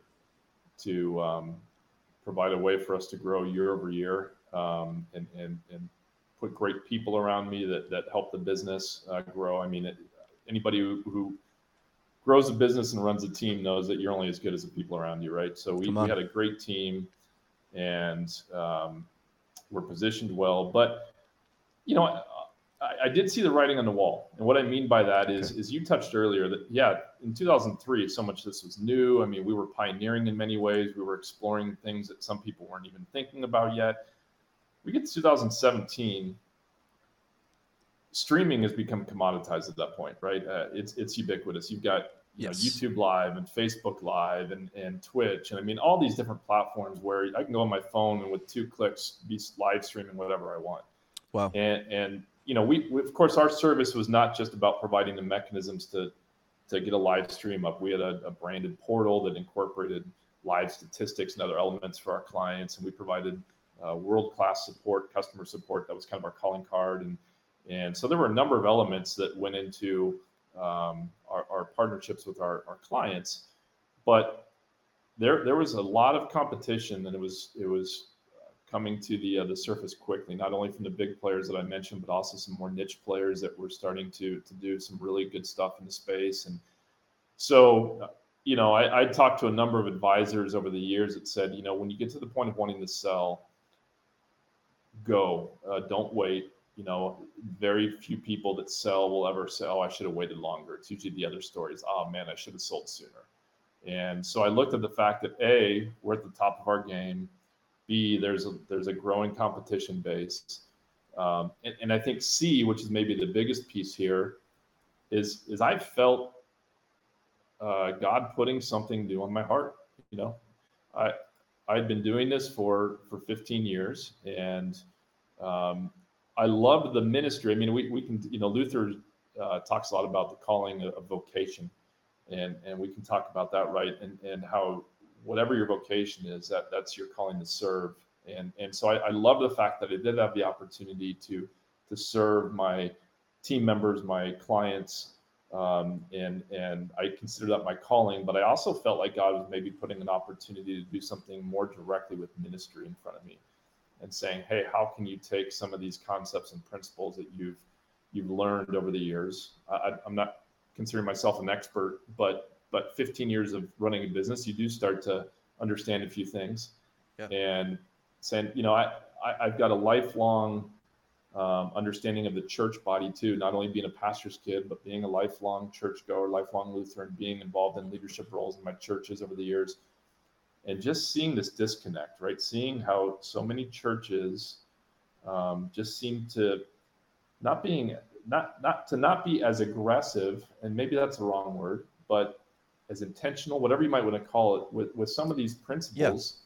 to um, provide a way for us to grow year over year, um, and and and put great people around me that that helped the business uh, grow. I mean, it, anybody who, who grows a business and runs a team knows that you're only as good as the people around you, right? So we, we had a great team, and um, we're positioned well. But, you know, I, I did see the writing on the wall. And what I mean by that is, okay. is you touched earlier that, yeah, in two thousand three, so much of this was new. I mean, we were pioneering in many ways. We were exploring things that some people weren't even thinking about yet. We get to two thousand seventeen. Streaming has become commoditized at that point, right? Uh, it's it's ubiquitous. You've got you yes. know, YouTube Live and Facebook Live and, and Twitch. And I mean, all these different platforms where I can go on my phone and with two clicks be live streaming whatever I want. Wow. And, and you know, we, we, of course, our service was not just about providing the mechanisms to, to get a live stream up. We had a, a branded portal that incorporated live statistics and other elements for our clients. And we provided uh, world-class support, customer support. That was kind of our calling card. And And so there were a number of elements that went into um, our, our partnerships with our, our clients, but there there was a lot of competition, and it was it was coming to the uh, the surface quickly. Not only from the big players that I mentioned, but also some more niche players that were starting to to do some really good stuff in the space. And so, you know, I, I talked to a number of advisors over the years that said, you know, when you get to the point of wanting to sell, go, uh, don't wait. You know, very few people that sell will ever say, oh, I should have waited longer. It's usually the other stories. Oh, man, I should have sold sooner. And so I looked at the fact that, A, we're at the top of our game. B, there's a, there's a growing competition base. Um, and, and I think C, which is maybe the biggest piece here, is, is I felt uh, God putting something new on my heart. You know, I, I'd been doing this for, for fifteen years, and um, I loved the ministry. I mean, we, we can, you know, Luther uh, talks a lot about the calling of vocation, and, and we can talk about that, right? And and how whatever your vocation is, that that's your calling to serve. And and so I, I love the fact that I did have the opportunity to to serve my team members, my clients, um, and and I consider that my calling. But I also felt like God was maybe putting an opportunity to do something more directly with ministry in front of me, and saying, hey, how can you take some of these concepts and principles that you've you've learned over the years. I, I'm not considering myself an expert, but but fifteen years of running a business, you do start to understand a few things. Yeah. And saying, you know, I, I I've got a lifelong um, understanding of the church body too. Not only being a pastor's kid, but being a lifelong churchgoer, lifelong Lutheran, being involved in leadership roles in my churches over the years, and just seeing this disconnect, right? Seeing how so many churches um, just seem to not being not not to not be as aggressive, and maybe that's the wrong word, but as intentional, whatever you might want to call it, with, with some of these principles,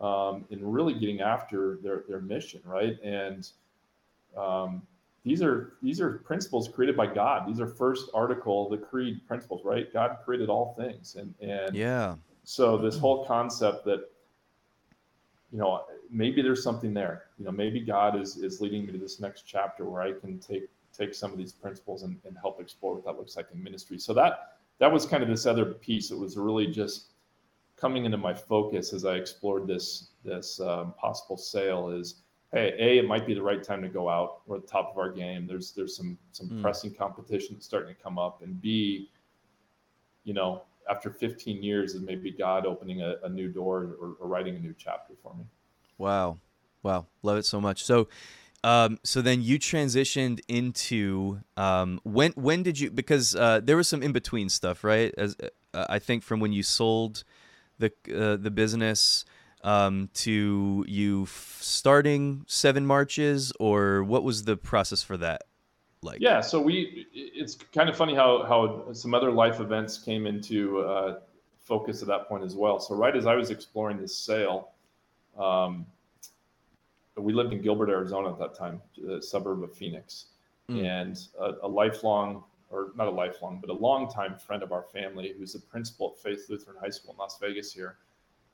yeah. um, in really getting after their, their mission, right? And um, these are these are principles created by God. These are first article, the creed principles, right? God created all things, and and yeah. So this whole concept that, you know, maybe there's something there. You know, maybe God is is leading me to this next chapter where I can take take some of these principles and, and help explore what that looks like in ministry. So that. That was kind of this other piece. It was really just coming into my focus as I explored this this um, possible sale is, hey, A, it might be the right time to go out. We're at the top of our game. There's there's some some mm. pressing competition that's starting to come up. And B, you know, after fifteen years, it may be God opening a, a new door or, or writing a new chapter for me. Wow. Wow. Love it so much. So Um, so then you transitioned into, um, when, when did you, because, uh, there was some in-between stuff, right? As uh, I think from when you sold the, uh, the business, um, to you f- starting Seven Marches, or what was the process for that? Like, yeah, so we, it's kind of funny how, how some other life events came into, uh, focus at that point as well. So right as I was exploring this sale, um, we lived in Gilbert, Arizona at that time, a suburb of Phoenix. Mm. And a, a lifelong, or not a lifelong, but a longtime friend of our family, who's the principal at Faith Lutheran High School in Las Vegas here,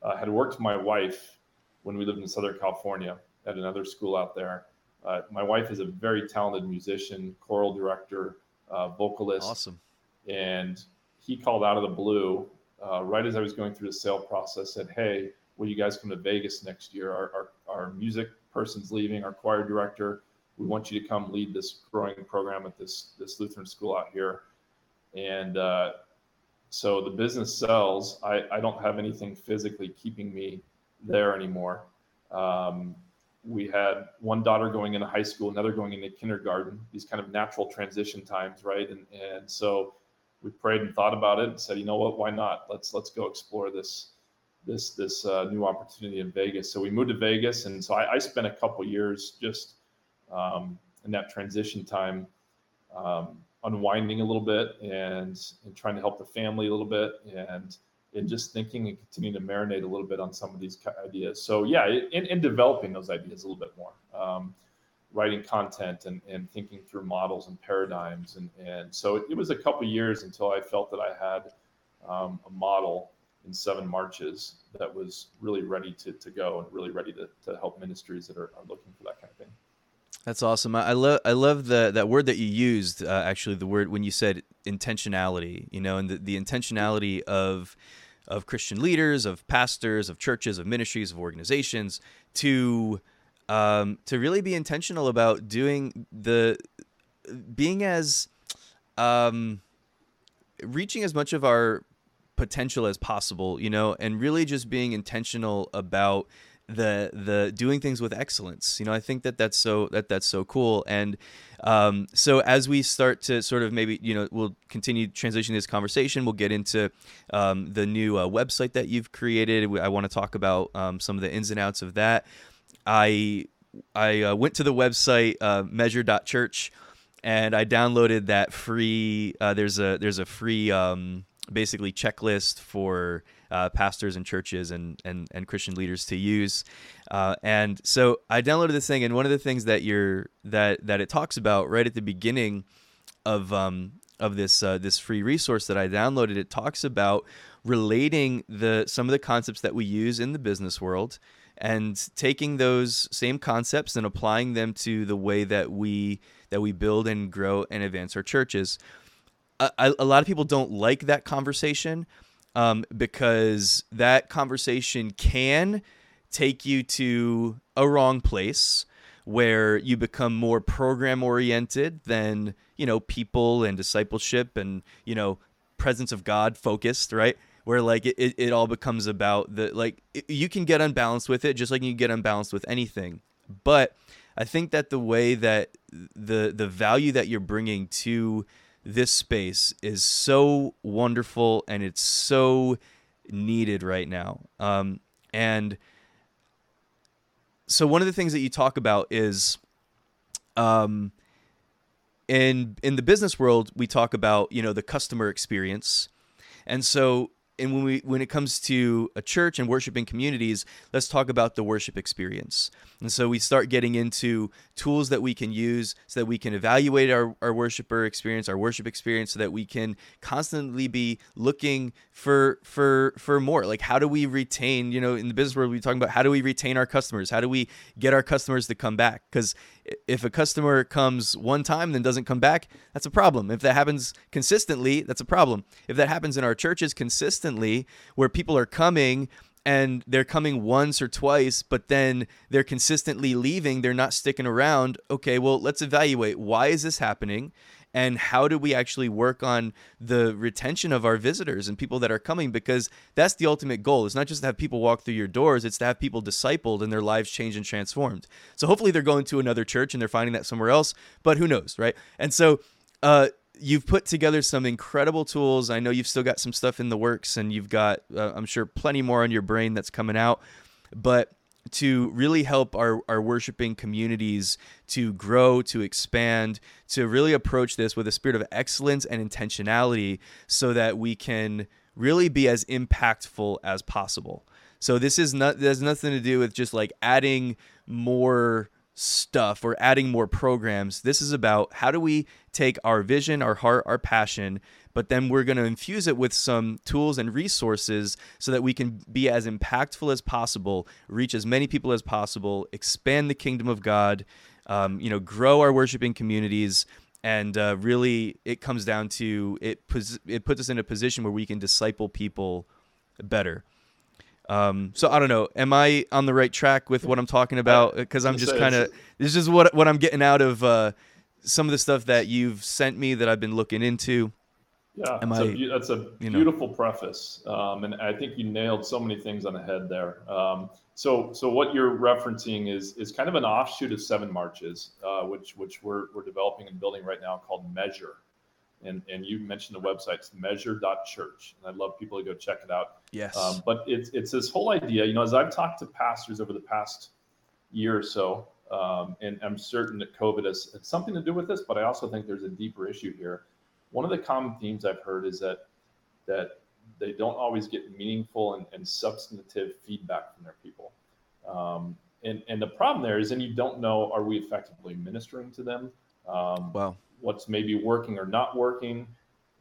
uh, had worked with my wife when we lived in Southern California at another school out there. Uh, my wife is a very talented musician, choral director, uh, vocalist. Awesome. And he called out of the blue, uh, right as I was going through the sale process, said, hey, will you guys come to Vegas next year? Our, our, our music person's leaving, our choir director. We want you to come lead this growing program at this this Lutheran school out here. And uh, so the business sells. I, I don't have anything physically keeping me there anymore. Um, we had one daughter going into high school, another going into kindergarten, these kind of natural transition times, right? And and so we prayed and thought about it and said, you know what, why not? Let's let's go explore this this this uh, new opportunity in Vegas. So we moved to Vegas. And so I, I spent a couple years just um, in that transition time, um, unwinding a little bit and, and trying to help the family a little bit and, and just thinking and continuing to marinate a little bit on some of these ideas. So yeah, in, in developing those ideas a little bit more, um, writing content and, and thinking through models and paradigms. And, and so it, it was a couple years until I felt that I had um, a model in Seven Marches that was really ready to, to go and really ready to, to help ministries that are, are looking for that kind of thing. That's awesome. I, I love I love the that word that you used, uh, actually, the word when you said intentionality, you know, and the, the intentionality of of Christian leaders, of pastors, of churches, of ministries, of organizations, to um, to really be intentional about doing the being as um, reaching as much of our potential as possible, you know, and really just being intentional about the the doing things with excellence. You know, I think that that's so that that's so cool. And um, so as we start to sort of maybe, you know, we'll continue transitioning this conversation. We'll get into um, the new uh, website that you've created. I want to talk about um, some of the ins and outs of that. I I uh, went to the website uh, measure dot church, and I downloaded that free. Uh, there's a there's a free. Um, basically checklist for uh, pastors and churches and, and, and Christian leaders to use. Uh, and so I downloaded this thing, and one of the things that you're that that it talks about right at the beginning of um of this uh, this free resource that I downloaded, it talks about relating the some of the concepts that we use in the business world and taking those same concepts and applying them to the way that we that we build and grow and advance our churches. A, a lot of people don't like that conversation um, because that conversation can take you to a wrong place where you become more program oriented than, you know, people and discipleship and, you know, presence of God focused, right? Where like it, it all becomes about the, like, it, you can get unbalanced with it just like you can get unbalanced with anything. But I think that the way that the the value that you're bringing to this space is so wonderful and it's so needed right now. Um, and so one of the things that you talk about is, um, in in the business world, we talk about, you know, the customer experience. And so, and when we when it comes to a church and worshiping communities, let's talk about the worship experience. And so we start getting into tools that we can use so that we can evaluate our, our worshiper experience, our worship experience, so that we can constantly be looking for for for more. Like, how do we retain, you know, in the business world, we're talking about how do we retain our customers? How do we get our customers to come back? Because if a customer comes one time and then doesn't come back, that's a problem. If that happens consistently, that's a problem. If that happens in our churches consistently, where people are coming and they're coming once or twice, but then they're consistently leaving, they're not sticking around. Okay, well, let's evaluate, why is this happening? And how do we actually work on the retention of our visitors and people that are coming? Because that's the ultimate goal. It's not just to have people walk through your doors, it's to have people discipled and their lives changed and transformed. So hopefully they're going to another church and they're finding that somewhere else, but who knows, right? And so, uh, you've put together some incredible tools. I know you've still got some stuff in the works and you've got, uh, I'm sure, plenty more on your brain that's coming out. But to really help our, our worshiping communities to grow, to expand, to really approach this with a spirit of excellence and intentionality so that we can really be as impactful as possible. So this is not, there's nothing to do with just like adding more stuff or adding more programs. This is about how do we take our vision, our heart, our passion, but then we're going to infuse it with some tools and resources so that we can be as impactful as possible, reach as many people as possible, expand the kingdom of God, um, you know, grow our worshiping communities. And uh, really it comes down to it, pos- it puts us in a position where we can disciple people better. Um, so I don't know, am I on the right track with what I'm talking about? Because I'm just kind of, this is what what I'm getting out of uh, some of the stuff that you've sent me that I've been looking into. Yeah, am so I, you, that's a beautiful you know. preface. Um, and I think you nailed so many things on the head there. Um, so so what you're referencing is is kind of an offshoot of Seven Marches, uh, which which we're we're developing and building right now called Measure. And and you mentioned the website's measure dot church. And I'd love people to go check it out. Yes. Um, but it's it's this whole idea, you know, as I've talked to pastors over the past year or so, um, and I'm certain that COVID has, has something to do with this, but I also think there's a deeper issue here. One of the common themes I've heard is that that they don't always get meaningful and, and substantive feedback from their people. Um, and, and the problem there is, and you don't know, are we effectively ministering to them? Um, wow. What's maybe working or not working,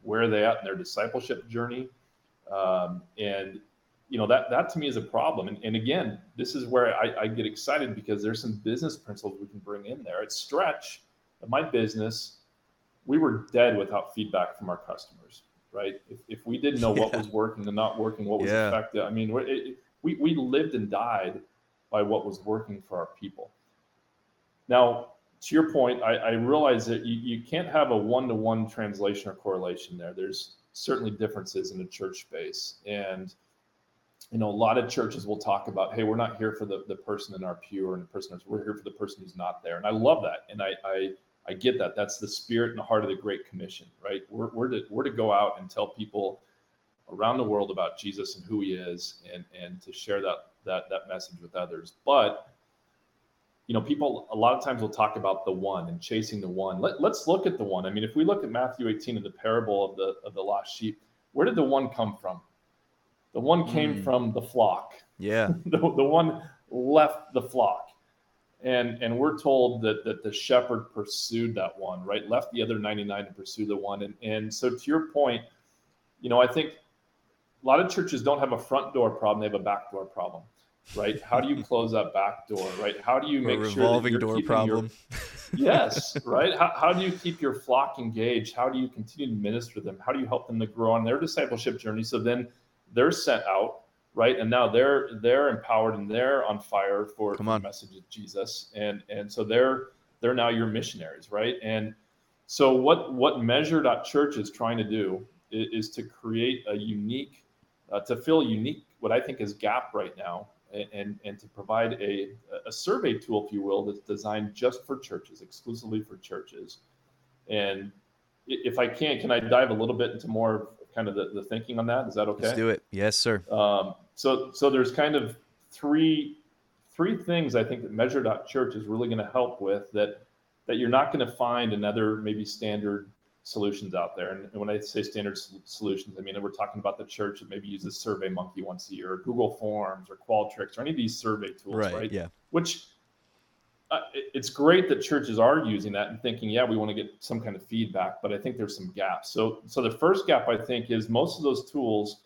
where are they at in their discipleship journey? Um, and, you know, that that to me is a problem. And, and again, this is where I, I get excited because there's some business principles we can bring in there. At Stretch, at my business, we were dead without feedback from our customers, right? If, if we didn't know yeah. what was working and not working, what was yeah. effective, I mean, it, it, we we lived and died by what was working for our people. Now, to your point, I, I realize that you, you can't have a one-to-one translation or correlation there. There's certainly differences in the church space. And, you know, a lot of churches will talk about, hey, we're not here for the, the person in our pew or in the person, we're here for the person who's not there. And I love that. And I, I, I get that. That's the spirit and the heart of the Great Commission, right? We're, we're, to, we're to go out and tell people around the world about Jesus and who he is and, and to share that, that, that message with others. But you know, people a lot of times will talk about the one and chasing the one. Let, let's look at the one. I mean, if we look at Matthew eighteen and the parable of the of the lost sheep, where did the one come from? The one came mm. from the flock. Yeah. the, the one left the flock. And and we're told that that the shepherd pursued that one, right? Left the other ninety-nine to pursue the one. And and so to your point, you know, I think a lot of churches don't have a front door problem, they have a back door problem. Right? How do you close that back door? Right? How do you make a sure that you're door keeping problem. Your, yes, right? How, how do you keep your flock engaged? How do you continue to minister to them? How do you help them to grow on their discipleship journey? So then they're sent out right? And now they're they're empowered and they're on fire for, on. for the message of Jesus, and and so they're they're now your missionaries, right? And so what what measure dot church is trying to do is, is to create a unique, uh, to fill unique what I think is gap right now, and and to provide a a survey tool, if you will, that's designed just for churches, exclusively for churches. And if I can, can I dive a little bit into more kind of the, the thinking on that? Is that okay? Let's do it. Yes, sir. Um, so so there's kind of three three things I think that measure dot church is really going to help with that that you're not going to find in other maybe standard solutions out there. And, and when I say standard s- solutions, I mean, we're talking about the church that maybe uses SurveyMonkey once a year, or Google Forms, or Qualtrics, or any of these survey tools, right? right? Yeah. Which uh, it, it's great that churches are using that and thinking, yeah, we want to get some kind of feedback, but I think there's some gaps. So, so the first gap I think is most of those tools,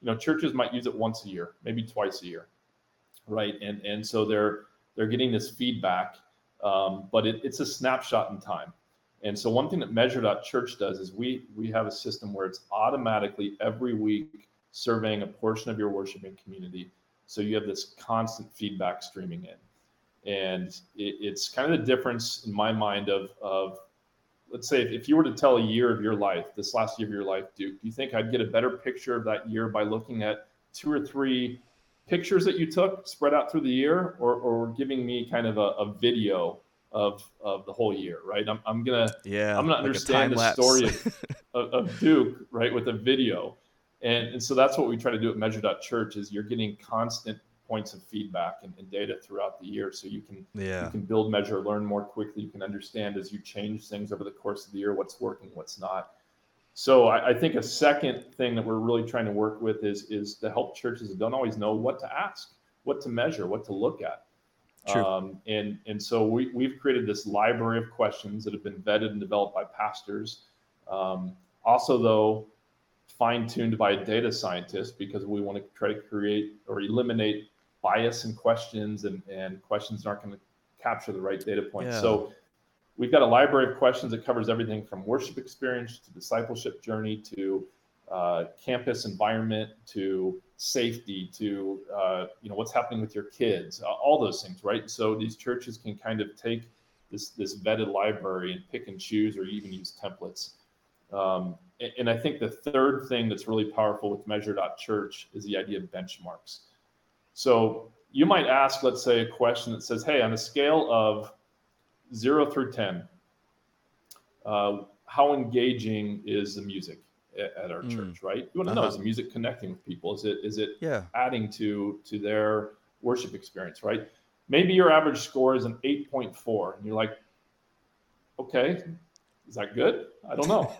you know, churches might use it once a year, maybe twice a year, right? And and so they're they're getting this feedback, um, but it, it's a snapshot in time. And so one thing that measure dot church does is we we have a system where it's automatically every week surveying a portion of your worshiping community. So you have this constant feedback streaming in. And it, it's kind of the difference in my mind of, of let's say, if, if you were to tell a year of your life, this last year of your life, Duke, do you think I'd get a better picture of that year by looking at two or three pictures that you took spread out through the year, or, or giving me kind of a, a video of of the whole year, right? I'm I'm gonna yeah, I'm gonna like understand the lapse. story of, of, of Duke, right, with a video, and and so that's what we try to do at measure dot church is you're getting constant points of feedback and, and data throughout the year, so you can yeah. you can build, measure, learn more quickly. You can understand as you change things over the course of the year what's working, what's not. So I, I think a second thing that we're really trying to work with is is to help churches that don't always know what to ask, what to measure, what to look at. True. Um, and, and so we, we've created this library of questions that have been vetted and developed by pastors. Um, also, though, fine-tuned by a data scientist, because we want to try to create or eliminate bias in questions, and, and questions aren't going to capture the right data point. Yeah. So we've got a library of questions that covers everything from worship experience to discipleship journey to uh, campus environment to safety to, uh, you know, what's happening with your kids, uh, all those things, right? So these churches can kind of take this this vetted library and pick and choose, or even use templates. Um, and, and I think the third thing that's really powerful with measure dot church is the idea of benchmarks. So you might ask, let's say, a question that says, hey, on a scale of zero through ten, uh, how engaging is the music at our mm. church, right? You want to uh-huh. know, is the music connecting with people? Is it is it yeah. adding to to their worship experience, right? Maybe your average score is an eight point four, and you're like, okay, is that good? I don't know,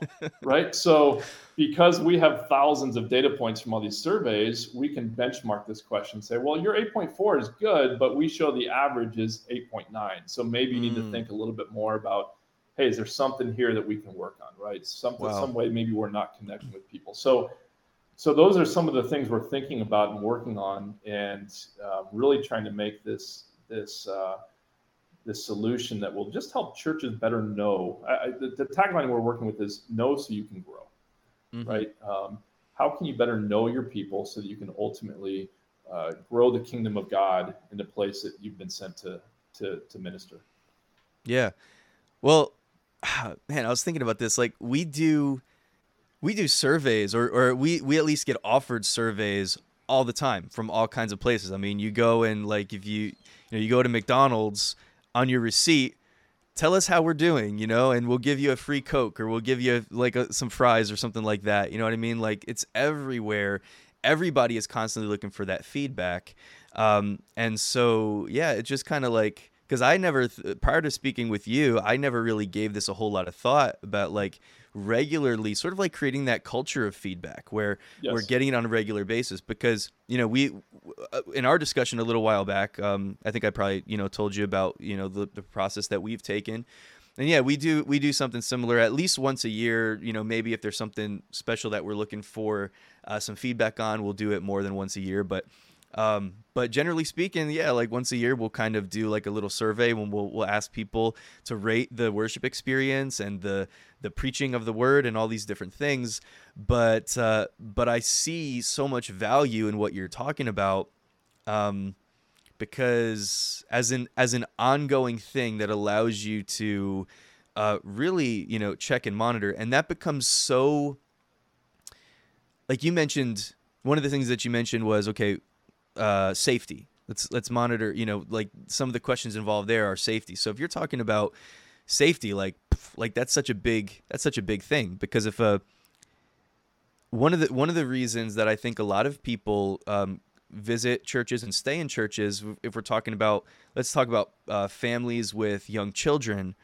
right? So because we have thousands of data points from all these surveys, we can benchmark this question and say, well, your eight point four is good, but we show the average is eight point nine. So maybe you mm. need to think a little bit more about, hey, is there something here that we can work on, right? Something, wow. some way maybe we're not connecting with people. So so those are some of the things we're thinking about and working on, and uh, really trying to make this this uh, this solution that will just help churches better know. I, I, the, the tagline we're working with is know so you can grow, mm-hmm. right? Um, how can you better know your people so that you can ultimately uh, grow the kingdom of God in the place that you've been sent to to, to minister? Yeah. Well, man, I was thinking about this. Like, we do, we do surveys, or or we we at least get offered surveys all the time from all kinds of places. I mean, you go and like if you you know you go to McDonald's, on your receipt, tell us how we're doing, you know, and we'll give you a free Coke, or we'll give you like a, some fries or something like that. You know what I mean? Like, it's everywhere. Everybody is constantly looking for that feedback, um, and so yeah, it just kind of like. Because I never, th- prior to speaking with you, I never really gave this a whole lot of thought about like regularly sort of like creating that culture of feedback where yes. we're getting it on a regular basis. Because, you know, we, in our discussion a little while back, um, I think I probably, you know, told you about, you know, the, the process that we've taken. And yeah, we do, we do something similar at least once a year. You know, maybe if there's something special that we're looking for uh, some feedback on, we'll do it more than once a year. But Um, but generally speaking, yeah, like once a year, we'll kind of do like a little survey when we'll, we'll ask people to rate the worship experience and the, the preaching of the word and all these different things. But, uh, but I see so much value in what you're talking about. Um, because as an, as an ongoing thing that allows you to, uh, really, you know, check and monitor. And that becomes so, like you mentioned, one of the things that you mentioned was, okay, Uh, safety. Let's let's monitor, you know, like some of the questions involved there are safety. So if you're talking about safety, like like that's such a big that's such a big thing, because if a one of the one of the reasons that I think a lot of people um, visit churches and stay in churches, if we're talking about let's talk about uh, families with young children,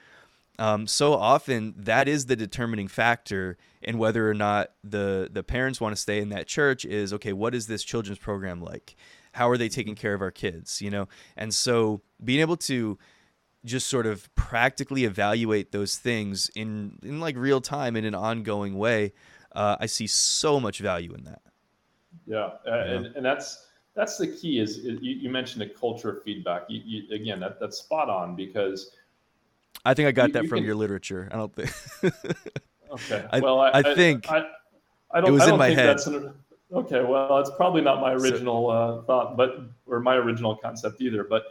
um, so often that is the determining factor in whether or not the the parents want to stay in that church is, okay, what is this children's program like? How are they taking care of our kids, you know? And so being able to just sort of practically evaluate those things in, in like real time in an ongoing way, uh, I see so much value in that. Yeah, uh, yeah. And, and that's that's the key is, is you, you mentioned the culture of feedback. You, you, again, that that's spot on, because I think I got you, that you from can... your literature. I don't think. Okay. I, well, I, I think I, I, I don't. It was I don't in my think head. That's an, Okay, well, it's probably not my original uh, thought, but or my original concept either. But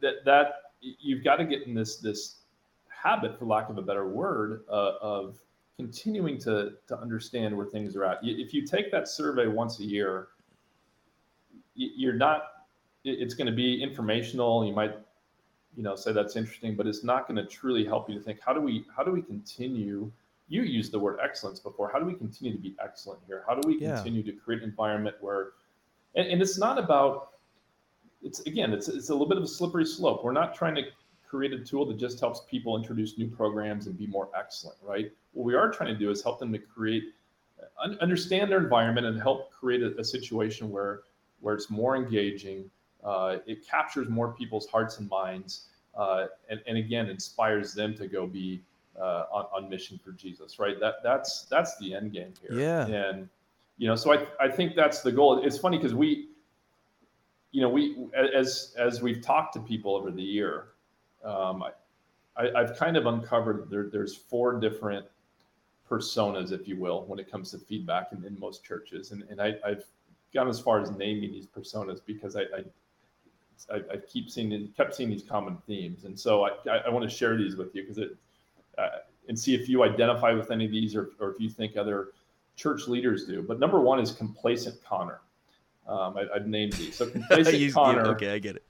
that that you've got to get in this this habit, for lack of a better word, uh, of continuing to to understand where things are at. If you take that survey once a year, you're not. It's going to be informational. You might, you know, say that's interesting, but it's not going to truly help you to think how do we how do we continue. You used the word excellence before. How do we continue to be excellent here? How do we yeah. continue to create an environment where, and, and it's not about, it's again, it's it's a little bit of a slippery slope. We're not trying to create a tool that just helps people introduce new programs and be more excellent, right? What we are trying to do is help them to create, understand their environment and help create a, a situation where, where it's more engaging. Uh, it captures more people's hearts and minds. Uh, and, and again, inspires them to go be, Uh, on, on mission for Jesus, right? That that's that's the end game here. Yeah. And you know, so I I think that's the goal. It's funny because we, you know, we as as we've talked to people over the year, um, I I've kind of uncovered there there's four different personas, if you will, when it comes to feedback in, in most churches, and and I I've gone as far as naming these personas because I I I, I keep seeing kept seeing these common themes, and so I I, I want to share these with you because it. Uh, and see if you identify with any of these or, or if you think other church leaders do. But number one is complacent Connor. Um, I, I've named these. So complacent you, Connor. You, okay, I get it.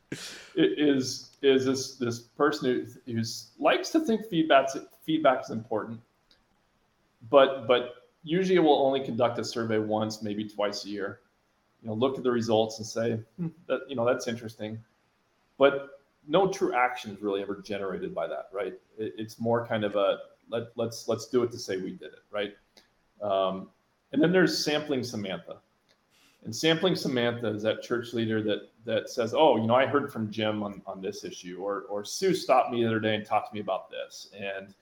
Is is this this person who who's, likes to think feedback feedback is important, but but usually will only conduct a survey once, maybe twice a year. You know, look at the results and say, hmm, that, you know, that's interesting, but. No true action is really ever generated by that, right? It, it's more kind of a let, let's let's do it to say we did it, right? Um, and then there's sampling Samantha, and sampling Samantha is that church leader that that says, oh, you know, I heard from Jim on, on this issue, or or Sue stopped me the other day and talked to me about this, and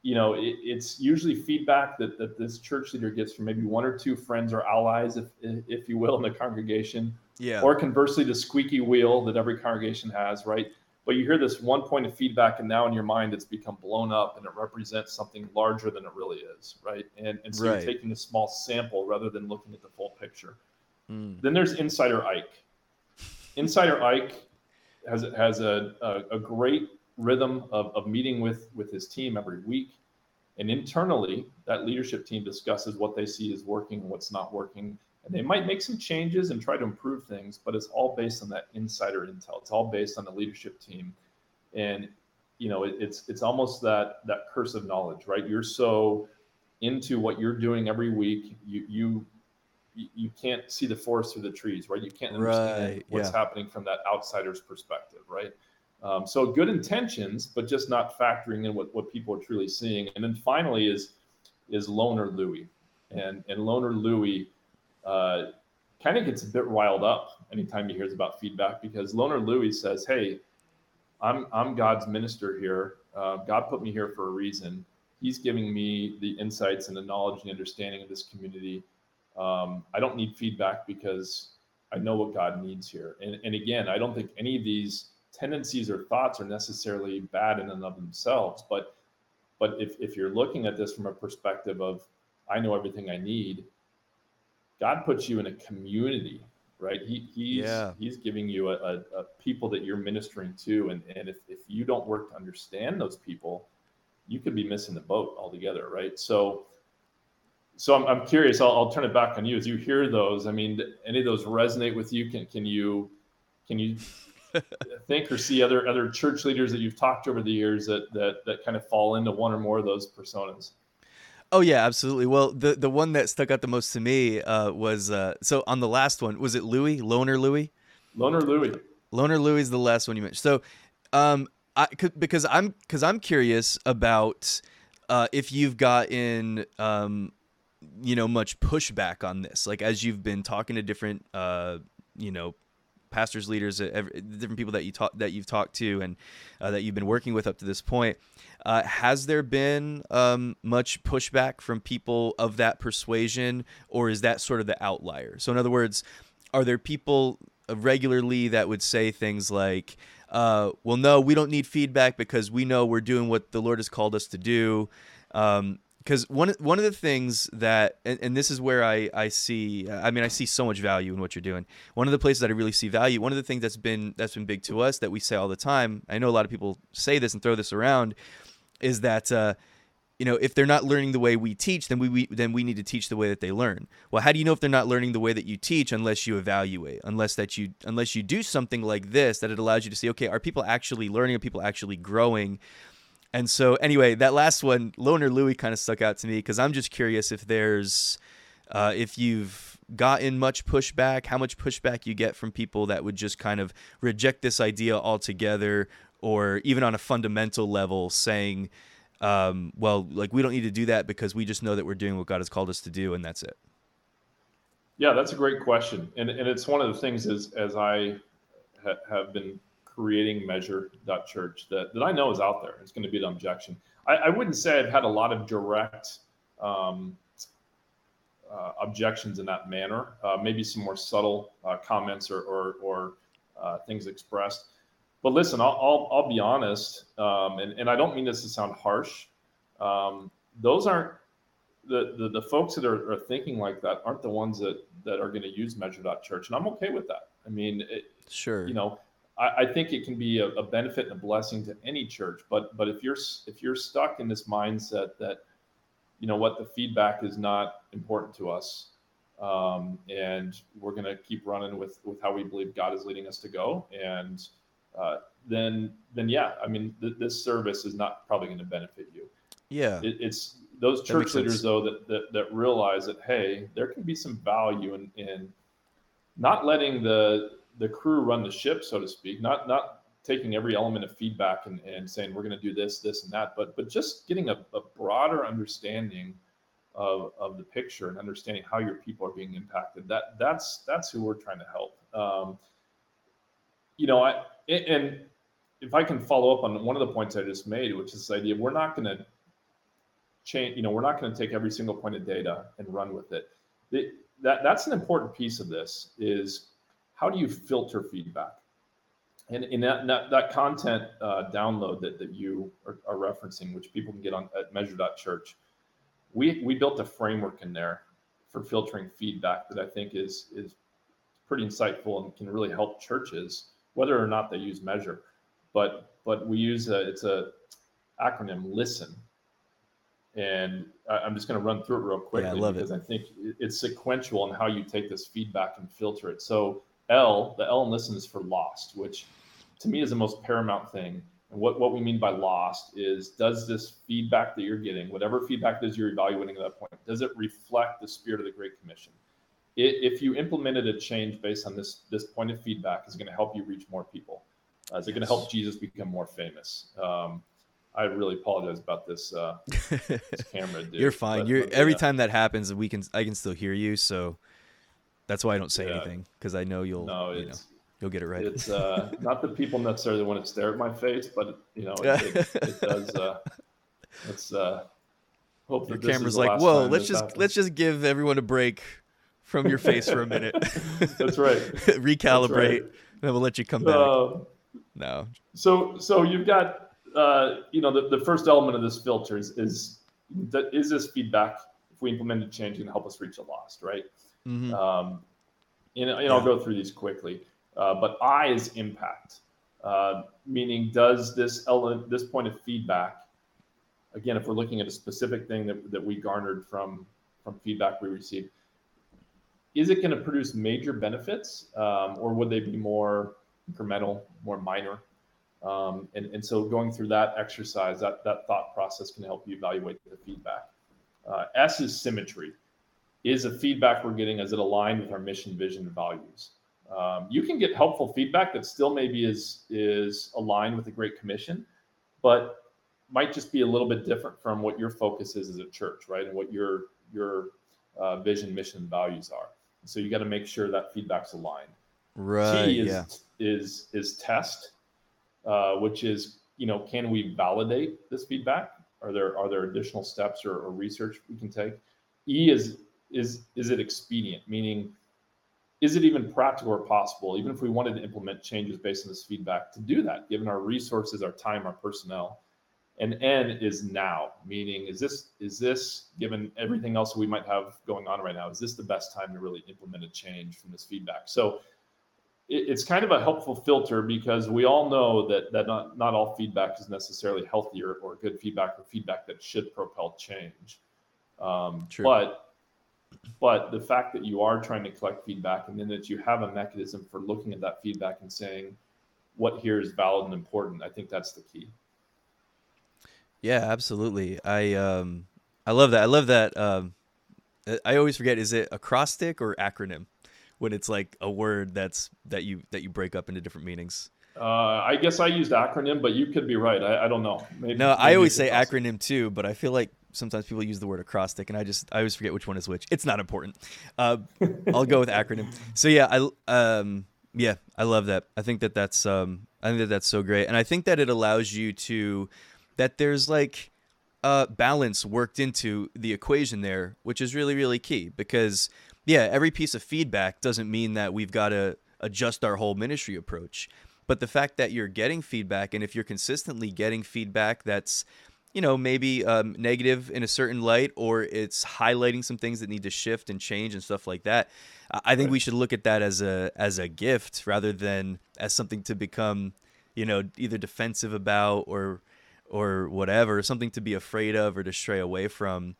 you know, it, it's usually feedback that that this church leader gets from maybe one or two friends or allies, if if you will, in the congregation. Yeah. Or conversely, the squeaky wheel that every congregation has, right? But you hear this one point of feedback, and now in your mind, it's become blown up, and it represents something larger than it really is, right? And and so right. you're taking a small sample rather than looking at the full picture. Mm. Then there's Insider Ike. Insider Ike has has a a, a great rhythm of, of meeting with, with his team every week, and internally, that leadership team discusses what they see is working and what's not working. And they might make some changes and try to improve things, but it's all based on that insider intel. It's all based on the leadership team. And, you know, it, it's it's almost that that curse of knowledge, right? You're so into what you're doing every week, you you you can't see the forest through the trees, right? You can't understand right. what's yeah. happening from that outsider's perspective, right? Um, so good intentions, but just not factoring in what, what people are truly seeing. And then finally is is Loner Louie. And and Loner Louie Uh, kind of gets a bit riled up anytime he hears about feedback, because Loner Louis says, hey, I'm I'm God's minister here. Uh, God put me here for a reason. He's giving me the insights and the knowledge and understanding of this community. Um, I don't need feedback because I know what God needs here. And, and again, I don't think any of these tendencies or thoughts are necessarily bad in and of themselves. But but if, if you're looking at this from a perspective of, I know everything I need, God puts you in a community, right? He, he's, yeah. he's giving you a, a, a people that you're ministering to. And, and if, if you don't work to understand those people, you could be missing the boat altogether, right? So so I'm, I'm curious, I'll, I'll turn it back on you. As you hear those, I mean, any of those resonate with you? Can can you can you think or see other other church leaders that you've talked to over the years that that that kind of fall into one or more of those personas? Oh, yeah, absolutely. Well, the, the one that stuck out the most to me uh, was, uh, so on the last one, was it Louis? Loner Louis? Loner Louis. Loner Louis is the last one you mentioned. So um, I could, because I'm, because I'm curious about uh, if you've gotten, um, you know, much pushback on this, like as you've been talking to different, uh, you know, pastors, leaders, every, different people that you talk that you've talked to and uh, that you've been working with up to this point. Uh, has there been um, much pushback from people of that persuasion, or is that sort of the outlier? So in other words, are there people regularly that would say things like, uh, well, no, we don't need feedback because we know we're doing what the Lord has called us to do? Um, Because one, one of the things that, and, and this is where I, I see, I mean, I see so much value in what you're doing. One of the places that I really see value, one of the things that's been that's been big to us that we say all the time, I know a lot of people say this and throw this around, is that, uh, you know, if they're not learning the way we teach, then we, we then we need to teach the way that they learn. Well, how do you know if they're not learning the way that you teach unless you evaluate, unless that you unless you do something like this, that it allows you to see, okay, are people actually learning? Are people actually growing? And so anyway, that last one, Loner Louis, kind of stuck out to me because I'm just curious if there's, uh, if you've gotten much pushback, how much pushback you get from people that would just kind of reject this idea altogether, or even on a fundamental level saying, um, well, like we don't need to do that because we just know that we're doing what God has called us to do and that's it. Yeah, that's a great question. And and it's one of the things is, as I ha- have been creating measure dot church that, that I know is out there. It's going to be an objection. I, I wouldn't say I've had a lot of direct um, uh, objections in that manner. Uh, maybe some more subtle uh, comments or or, or uh, things expressed. But listen, I'll I'll, I'll be honest, um, and and I don't mean this to sound harsh. Um, those aren't the, the the folks that are, are thinking like that aren't the ones that that are going to use measure dot church, and I'm okay with that. I mean, it, sure, you know. I think it can be a benefit and a blessing to any church, but but if you're if you're stuck in this mindset that, you know what, the feedback is not important to us, um, and we're going to keep running with, with how we believe God is leading us to go, and uh, then then yeah, I mean th- this service is not probably going to benefit you. Yeah, it, it's those church leaders sense. though that, that that realize that hey, there can be some value in in not letting the the crew run the ship, so to speak, not, not taking every element of feedback and, and saying, we're going to do this, this and that, but, but just getting a, a broader understanding of, of the picture and understanding how your people are being impacted. That that's, that's who we're trying to help. Um, you know, I, and if I can follow up on one of the points I just made, which is this idea, we're not going to change, you know, we're not going to take every single point of data and run with it. The, that that's an important piece of this is, how do you filter feedback? And in that, that, that content uh, download that, that you are, are referencing, which people can get on at measure dot church, we we built a framework in there for filtering feedback that I think is is pretty insightful and can really help churches, whether or not they use Measure. But but we use a, it's a acronym, LISTEN. And I'm just going to run through it real quickly yeah, I love because it. I think it's sequential in how you take this feedback and filter it. So L, the L in listen is for lost, which to me is the most paramount thing. And what, what we mean by lost is, does this feedback that you're getting, whatever feedback it is you're evaluating at that point, does it reflect the spirit of the Great Commission? It, if you implemented a change based on this, this point of feedback, is it going to help you reach more people? Uh, is it yes. going to help Jesus become more famous? Um, I really apologize about this, uh, this camera, dude. You're fine. But, you're, but, every yeah. time that happens, we can I can still hear you, so... That's why I don't say yeah. anything, because I know you'll no, you know, you'll get it right. It's uh, not that people necessarily want to stare at my face, but you know, it, it, it does. Uh, let's uh, hope that your camera's like, whoa, let's just happens. let's just give everyone a break from your face for a minute. That's right. Recalibrate. That's right. Then we'll let you come back. Uh, no. So, so you've got, uh, you know, the, the first element of this filter is, is that is this feedback, if we implemented change, can help us reach a lost, right? Mm-hmm. Um, and, and yeah. I'll go through these quickly. Uh, but I is impact, uh, meaning does this ele- this point of feedback, again, if we're looking at a specific thing that, that we garnered from, from feedback we received, is it going to produce major benefits, um, or would they be more incremental, more minor? Um, and, and so going through that exercise, that, that thought process can help you evaluate the feedback. Uh, S is symmetry. Is the feedback we're getting, is it aligned with our mission, vision, and values? Um, you can get helpful feedback that still maybe is, is aligned with the Great Commission, but might just be a little bit different from what your focus is as a church, right? And what your, your uh, vision, mission, and values are. So you got to make sure that feedback's aligned. Right. T is, yeah. is, is test, uh, which is, you know, can we validate this feedback? Are there, are there additional steps or, or research we can take? E is, is, is it expedient? Meaning, is it even practical or possible, even if we wanted to implement changes based on this feedback, to do that, given our resources, our time, our personnel? And N is now, meaning is this, is this, given everything else we might have going on right now, is this the best time to really implement a change from this feedback? So it, it's kind of a helpful filter, because we all know that, that not, not all feedback is necessarily healthy or, or good feedback or feedback that should propel change. Um, True. But but the fact that you are trying to collect feedback, and then that you have a mechanism for looking at that feedback and saying what here is valid and important, I think that's the key. Yeah, absolutely. I um, I love that. I love that. Um, I always forget, is it acrostic or acronym when it's like a word that's that you that you break up into different meanings? Uh, I guess I used acronym, but you could be right. I, I don't know. Maybe, no, maybe I always say acronym too, but I feel like sometimes people use the word acrostic, and I just I always forget which one is which. It's not important. Uh, I'll go with acronym. So yeah, I um, yeah, I love that. I think that that's um, I think that that's so great, and I think that it allows you to. That there's like uh, balance worked into the equation there, which is really, really key, because, yeah, every piece of feedback doesn't mean that we've got to adjust our whole ministry approach. But the fact that you're getting feedback, and if you're consistently getting feedback that's, you know, maybe um, negative in a certain light, or it's highlighting some things that need to shift and change and stuff like that, I think we should look at that as a as a gift rather than as something to become, you know, either defensive about or... or whatever, something to be afraid of or to stray away from.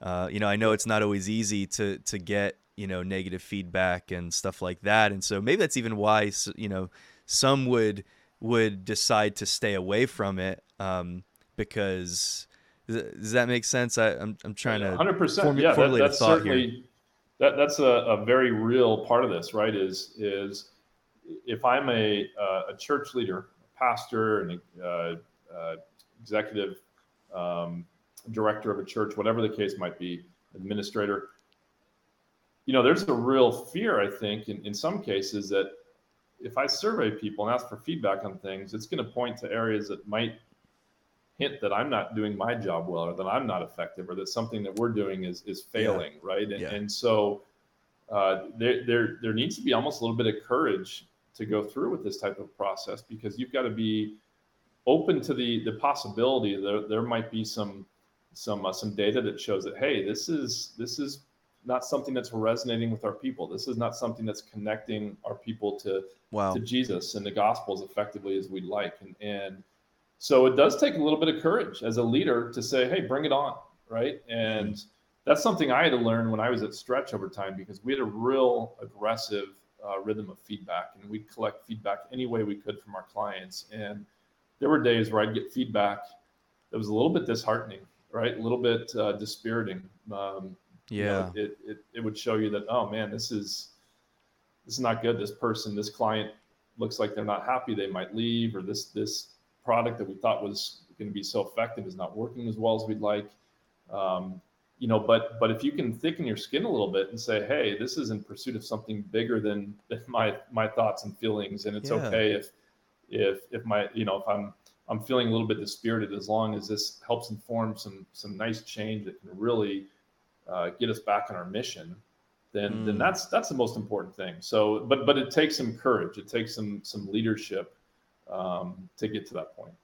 Uh, you know, I know it's not always easy to to get, you know, negative feedback and stuff like that. And so maybe that's even why, you know, some would would decide to stay away from it, um, because does that make sense? I, I'm I'm trying to one hundred percent form, yeah, formulate that, that's a thought certainly, here. That, that's a, a very real part of this, right? Is is if I'm a a church leader, a pastor, and a uh, uh, executive um, director of a church, whatever the case might be, administrator, you know, there's a real fear, I think, in, in some cases, that if I survey people and ask for feedback on things, it's going to point to areas that might hint that I'm not doing my job well, or that I'm not effective, or that something that we're doing is is failing, yeah. right? And, yeah. and so uh, there, there, there needs to be almost a little bit of courage to go through with this type of process, because you've got to be open to the the possibility there there might be some some uh, some data that shows that, hey, this is this is not something that's resonating with our people. This is not something that's connecting our people to wow. to Jesus and the gospel as effectively as we'd like. And and so it does take a little bit of courage as a leader to say, hey, bring it on, right? And mm-hmm. that's something I had to learn when I was at Stretch over time, because we had a real aggressive uh, rhythm of feedback, and we'd collect feedback any way we could from our clients. And there were days where I'd get feedback that was a little bit disheartening, right? A little bit uh, dispiriting. Um, yeah. You know, it, it it would show you that, oh man, this is this is not good. This person, this client looks like they're not happy. They might leave, or this this product that we thought was going to be so effective is not working as well as we'd like. Um, you know, but but if you can thicken your skin a little bit and say, hey, this is in pursuit of something bigger than, than my my thoughts and feelings, and it's yeah. okay if. If if my you know if I'm I'm feeling a little bit dispirited, as long as this helps inform some some nice change that can really uh, get us back on our mission, then mm. then that's that's the most important thing. So, but but it takes some courage. It takes some some leadership um, to get to that point.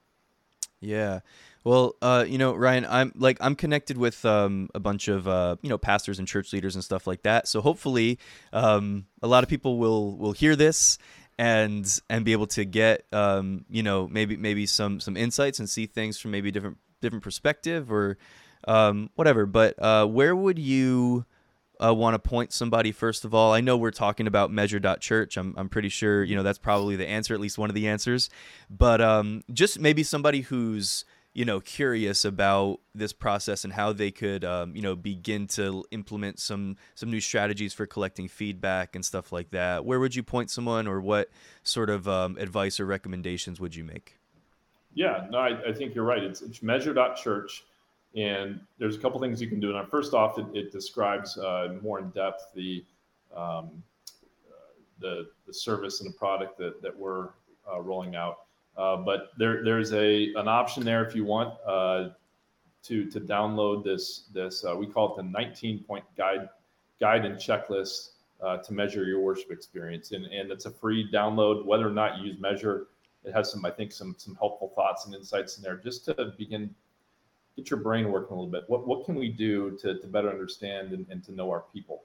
Yeah. Well, uh, you know, Ryan, I'm like, I'm connected with, um, a bunch of, uh, you know, pastors and church leaders and stuff like that. So hopefully, um, a lot of people will, will hear this and, and be able to get, um, you know, maybe, maybe some, some insights and see things from maybe different, different perspective or, um, whatever. But, uh, where would you, uh, want to point somebody? First of all, I know we're talking about measure dot church. I'm I'm pretty sure, you know, that's probably the answer, at least one of the answers, but, um, just maybe somebody who's, you know, curious about this process and how they could, um, you know, begin to implement some, some new strategies for collecting feedback and stuff like that. Where would you point someone, or what sort of, um, advice or recommendations would you make? Yeah, no, I, I think you're right. It's, it's measure dot church. And there's a couple things you can do. And first off, it, it describes, uh, more in depth, the, um, uh, the, the service and the product that, that we're, uh, rolling out. Uh, but there, there's a an option there if you want uh, to to download this this uh, we call it the nineteen point guide guide and checklist uh, to measure your worship experience, and and it's a free download. Whether or not you use Measure, it has some I think some some helpful thoughts and insights in there just to begin get your brain working a little bit. What what can we do to to better understand and, and to know our people?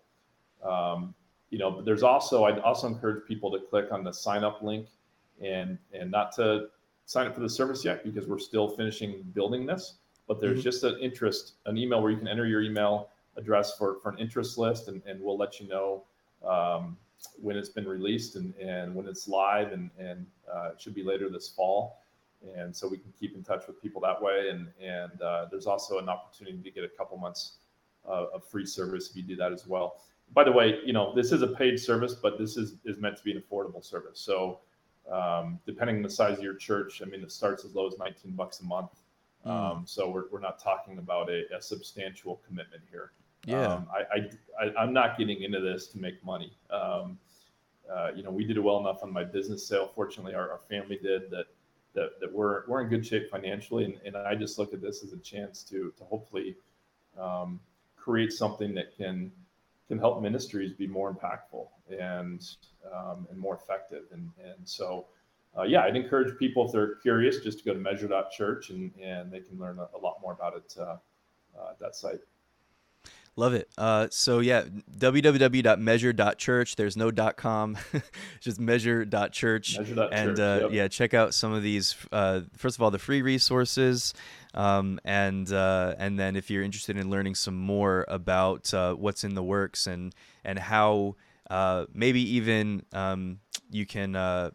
Um, you know, but there's also I'd also encourage people to click on the sign up link. And and not to sign up for the service yet, because we're still finishing building this, but there's mm-hmm. just an interest, an email where you can enter your email address for, for an interest list, and, and we'll let you know um, when it's been released and, and when it's live, and, and uh, it should be later this fall. And so we can keep in touch with people that way. And, and uh, there's also an opportunity to get a couple months uh, of free service if you do that as well. By the way, you know, this is a paid service, but this is, is meant to be an affordable service. So Um, depending on the size of your church, I mean, it starts as low as nineteen bucks a month. Um, mm. So we're we're not talking about a, a substantial commitment here. Yeah, um, I, I, I I'm not getting into this to make money. Um, uh, you know, we did well enough on my business sale. Fortunately, our, our family did that. That that we're we're in good shape financially, and, and I just look at this as a chance to to hopefully um, create something that can can help ministries be more impactful and um, and more effective. And and so, uh, yeah, I'd encourage people, if they're curious, just to go to measure dot church, and, and they can learn a, a lot more about it uh, uh, at that site. Love it. Uh, so, yeah, w w w dot measure dot church. There's no .com. Just measure dot church. Measure dot church. And, uh, yep. yeah, check out some of these. Uh, first of all, the free resources. Um, and uh, and then if you're interested in learning some more about uh, what's in the works and, and how uh, maybe even um, you can uh,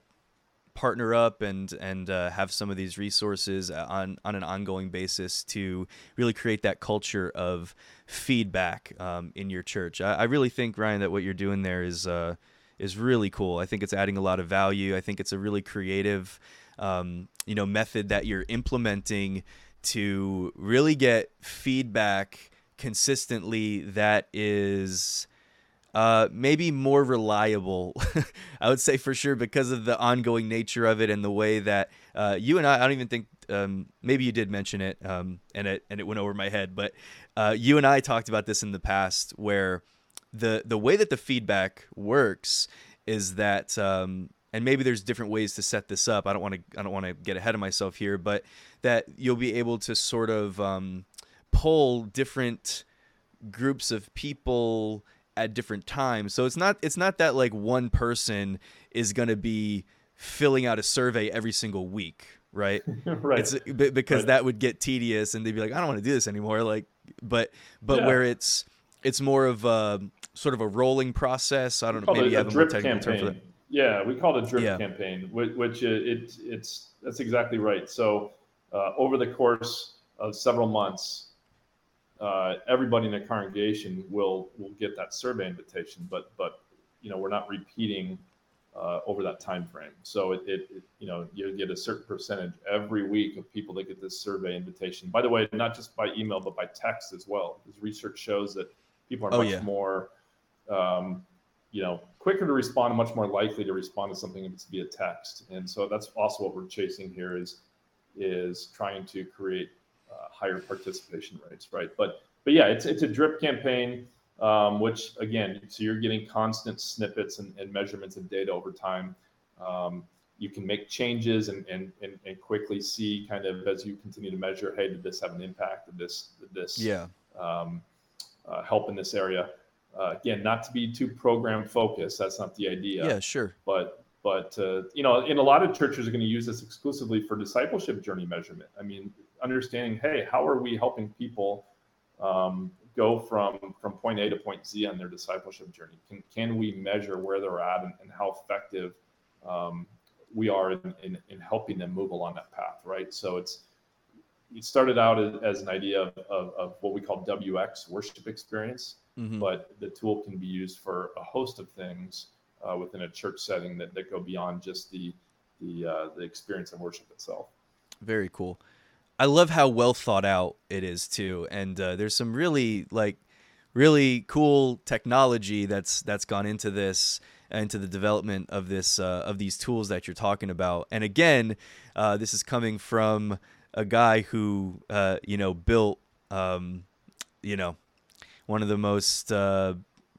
partner up and and uh, have some of these resources on, on an ongoing basis to really create that culture of feedback um, in your church. I, I really think, Ryan, that what you're doing there is uh, is really cool. I think it's adding a lot of value. I think it's a really creative um, you know, method that you're implementing to really get feedback consistently that is uh, maybe more reliable, I would say for sure, because of the ongoing nature of it and the way that uh, you and I, I don't even think, um, maybe you did mention it um, and it and it went over my head, but uh, you and I talked about this in the past, where the, the way that the feedback works is that um, and maybe there's different ways to set this up. I don't want to. I don't want to get ahead of myself here, but that you'll be able to sort of um, pull different groups of people at different times. So it's not. It's not that like one person is going to be filling out a survey every single week, right? Right. It's, because right. that would get tedious, and they'd be like, I don't want to do this anymore. Like, but but yeah. where it's it's more of a, sort of a rolling process. I don't know. Maybe you have a more technical campaign. Term for that. Yeah, we call it a drip yeah. campaign, which, which it, it it's that's exactly right. So uh, over the course of several months, uh, everybody in the congregation will will get that survey invitation, but but you know we're not repeating uh, over that time frame. So it, it, it you know you get a certain percentage every week of people that get this survey invitation. By the way, not just by email, but by text as well, because research shows that people are oh, much yeah. more. Um, you know, quicker to respond, and much more likely to respond to something if it's via text. And so that's also what we're chasing here is, is trying to create uh, higher participation rates. Right. But, but yeah, it's, it's a drip campaign. um, which again, so you're getting constant snippets and, and measurements of data over time. Um, you can make changes and, and, and, and quickly see kind of as you continue to measure, hey, did this have an impact? Did this, did this yeah. um, uh, help in this area? Uh, again, not to be too program focused. That's not the idea. Yeah, sure. But, but uh, you know, and a lot of churches are going to use this exclusively for discipleship journey measurement. I mean, understanding, hey, how are we helping people um, go from, from point A to point Z on their discipleship journey? Can, can we measure where they're at and, and how effective um, we are in, in, in helping them move along that path, right? So it's, it started out as, as an idea of, of, of what we call W X, worship experience. Mm-hmm. But the tool can be used for a host of things uh, within a church setting that, that go beyond just the the uh, the experience of worship itself. Very cool. I love how well thought out it is too, and uh, there's some really like really cool technology that's that's gone into this, into the development of this uh, of these tools that you're talking about. And again, uh, this is coming from a guy who uh, you know built um, you know. one of the most uh,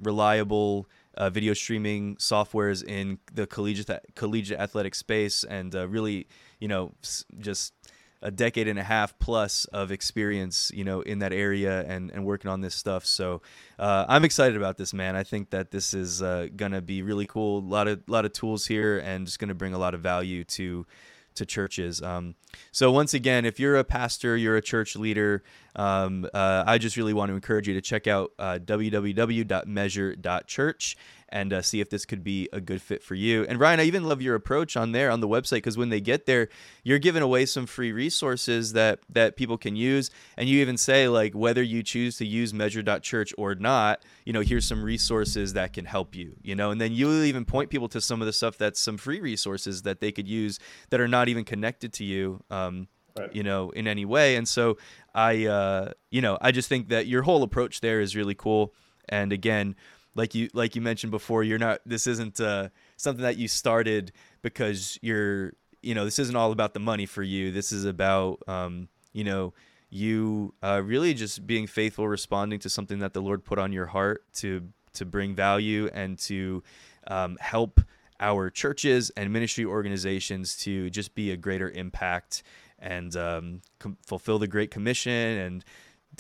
reliable uh, video streaming softwares in the collegiate collegiate athletic space, and uh, really, you know, just a decade and a half plus of experience, you know, in that area and, and working on this stuff. So uh, I'm excited about this, man. I think that this is uh, gonna be really cool. A lot of lot of tools here, and just gonna bring a lot of value to. to churches. Um, so once again, if you're a pastor, you're a church leader, um, uh, I just really want to encourage you to check out uh, w w w dot measure dot church and uh, see if this could be a good fit for you. And Ryan, I even love your approach on there on the website, because when they get there, you're giving away some free resources that that people can use. And you even say, like, whether you choose to use measure dot church or not, you know, here's some resources that can help you, you know, and then you'll even point people to some of the stuff that's some free resources that they could use that are not even connected to you, um, right. you know, in any way. And so I, uh, you know, I just think that your whole approach there is really cool. And again, Like you, like you mentioned before, you're not. This isn't uh, something that you started because you're. You know, this isn't all about the money for you. This is about, um, you know, you uh, really just being faithful, responding to something that the Lord put on your heart to to bring value and to um, help our churches and ministry organizations to just be a greater impact and um, com- fulfill the Great Commission and.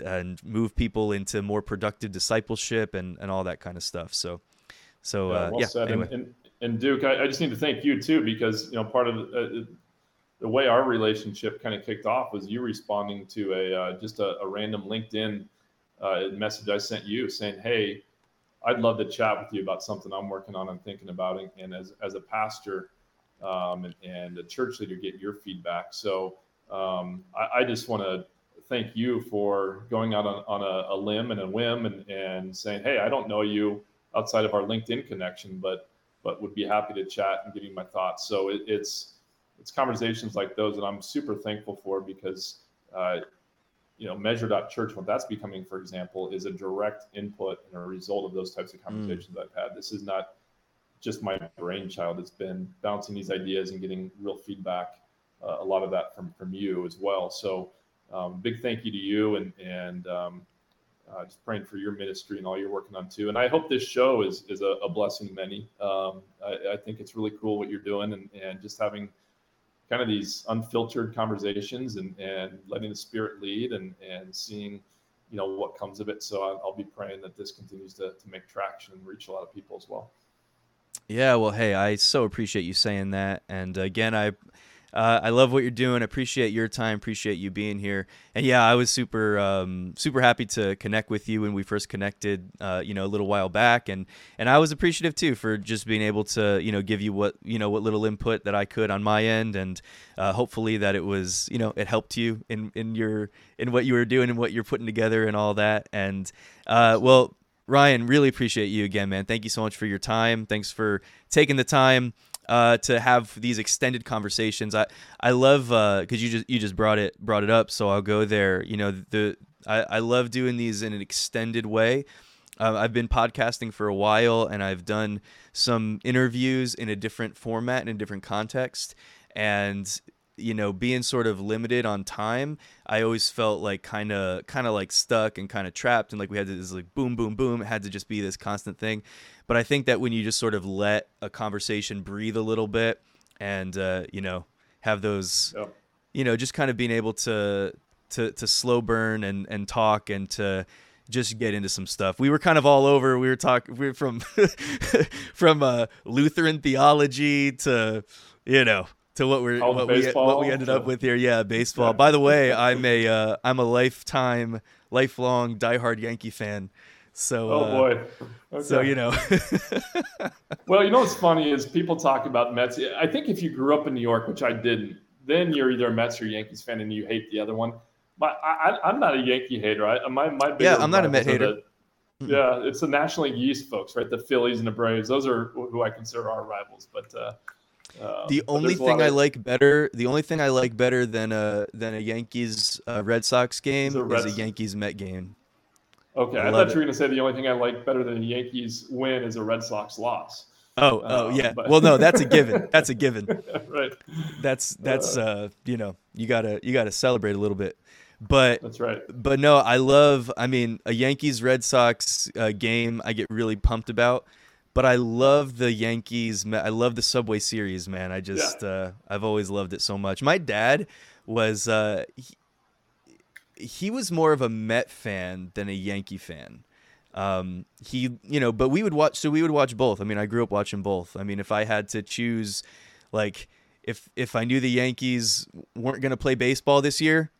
and move people into more productive discipleship and, and all that kind of stuff. So, so, uh, yeah, well yeah said. Anyway. And, and, and Duke, I, I just need to thank you too, because, you know, part of the, uh, the way our relationship kind of kicked off was you responding to a, uh, just a, a random LinkedIn uh, message I sent you saying, hey, I'd love to chat with you about something I'm working on and thinking about. And, and as, as a pastor um, and, and a church leader, get your feedback. So um, I, I just want to, thank you for going out on, on a, a limb and a whim and, and saying, hey, I don't know you outside of our LinkedIn connection, but but would be happy to chat and give you my thoughts. So it, it's it's conversations like those that I'm super thankful for, because, uh, you know, measure dot church, what that's becoming, for example, is a direct input and a result of those types of conversations mm. I've had. This is not just my brainchild. It's been bouncing these ideas and getting real feedback, uh, a lot of that from, from you as well. So Um, big thank you to you, and and um, uh, just praying for your ministry and all you're working on too. And I hope this show is is a, a blessing to many. Um, I, I think it's really cool what you're doing, and, and just having kind of these unfiltered conversations and, and letting the Spirit lead and, and seeing, you know, what comes of it. So I'll, I'll be praying that this continues to, to make traction and reach a lot of people as well. Yeah, well, hey, I so appreciate you saying that. And again, I. Uh, I love what you're doing. I appreciate your time. Appreciate you being here. And yeah, I was super, um, super happy to connect with you when we first connected, uh, you know, a little while back. And, and I was appreciative too for just being able to, you know, give you what, you know, what little input that I could on my end. And, uh, hopefully that it was, you know, it helped you in, in your, in what you were doing and what you're putting together and all that. And, uh, well, Ryan, really appreciate you again, man. Thank you so much for your time. Thanks for taking the time. Uh, to have these extended conversations. I, I love, because uh, you just you just brought it brought it up, so I'll go there. You know, the I, I love doing these in an extended way. Uh, I've been podcasting for a while, and I've done some interviews in a different format and in a different context. And you know, being sort of limited on time, I always felt like kind of kind of like stuck and kind of trapped, and like we had this like boom, boom, boom. It had to just be this constant thing. But I think that when you just sort of let a conversation breathe a little bit and, uh, you know, have those, yeah. you know, just kind of being able to to to slow burn and, and talk and to just get into some stuff. We were kind of all over. We were talking we were from from uh, Lutheran theology to, you know, to what we're oh, what baseball. we what we ended up with here. Yeah, baseball. Yeah. By the way, I'm a uh, I'm a lifetime, lifelong, diehard Yankee fan. So oh uh, boy. Okay. So you know. Well, you know what's funny is people talk about Mets. I think if you grew up in New York, which I didn't, then you're either a Mets or Yankees fan, and you hate the other one. But I, I, I'm not a Yankee hater. I, my my yeah, I'm not a Met hater. The, yeah, it's the National League East folks, right? The Phillies and the Braves. Those are who I consider our rivals. But uh, uh, the only but thing of, I like better, the only thing I like better than a than a Yankees uh, Red Sox game a Red is a Yankees Met game. Okay, I, I thought you were going to say the only thing I like better than a Yankees win is a Red Sox loss. Oh, oh um, yeah. But... well, no, that's a given. That's a given. Right. That's that's uh, uh, you know, you gotta you gotta celebrate a little bit. But that's right. But no, I love. I mean, a Yankees Red Sox uh, game, I get really pumped about. But I love the Yankees. I love the Subway Series, man. I just yeah. uh, I've always loved it so much. My dad was uh, he, he was more of a Met fan than a Yankee fan. Um, he, you know, but we would watch. So we would watch both. I mean, I grew up watching both. I mean, if I had to choose, like. If if I knew the Yankees weren't going to play baseball this year,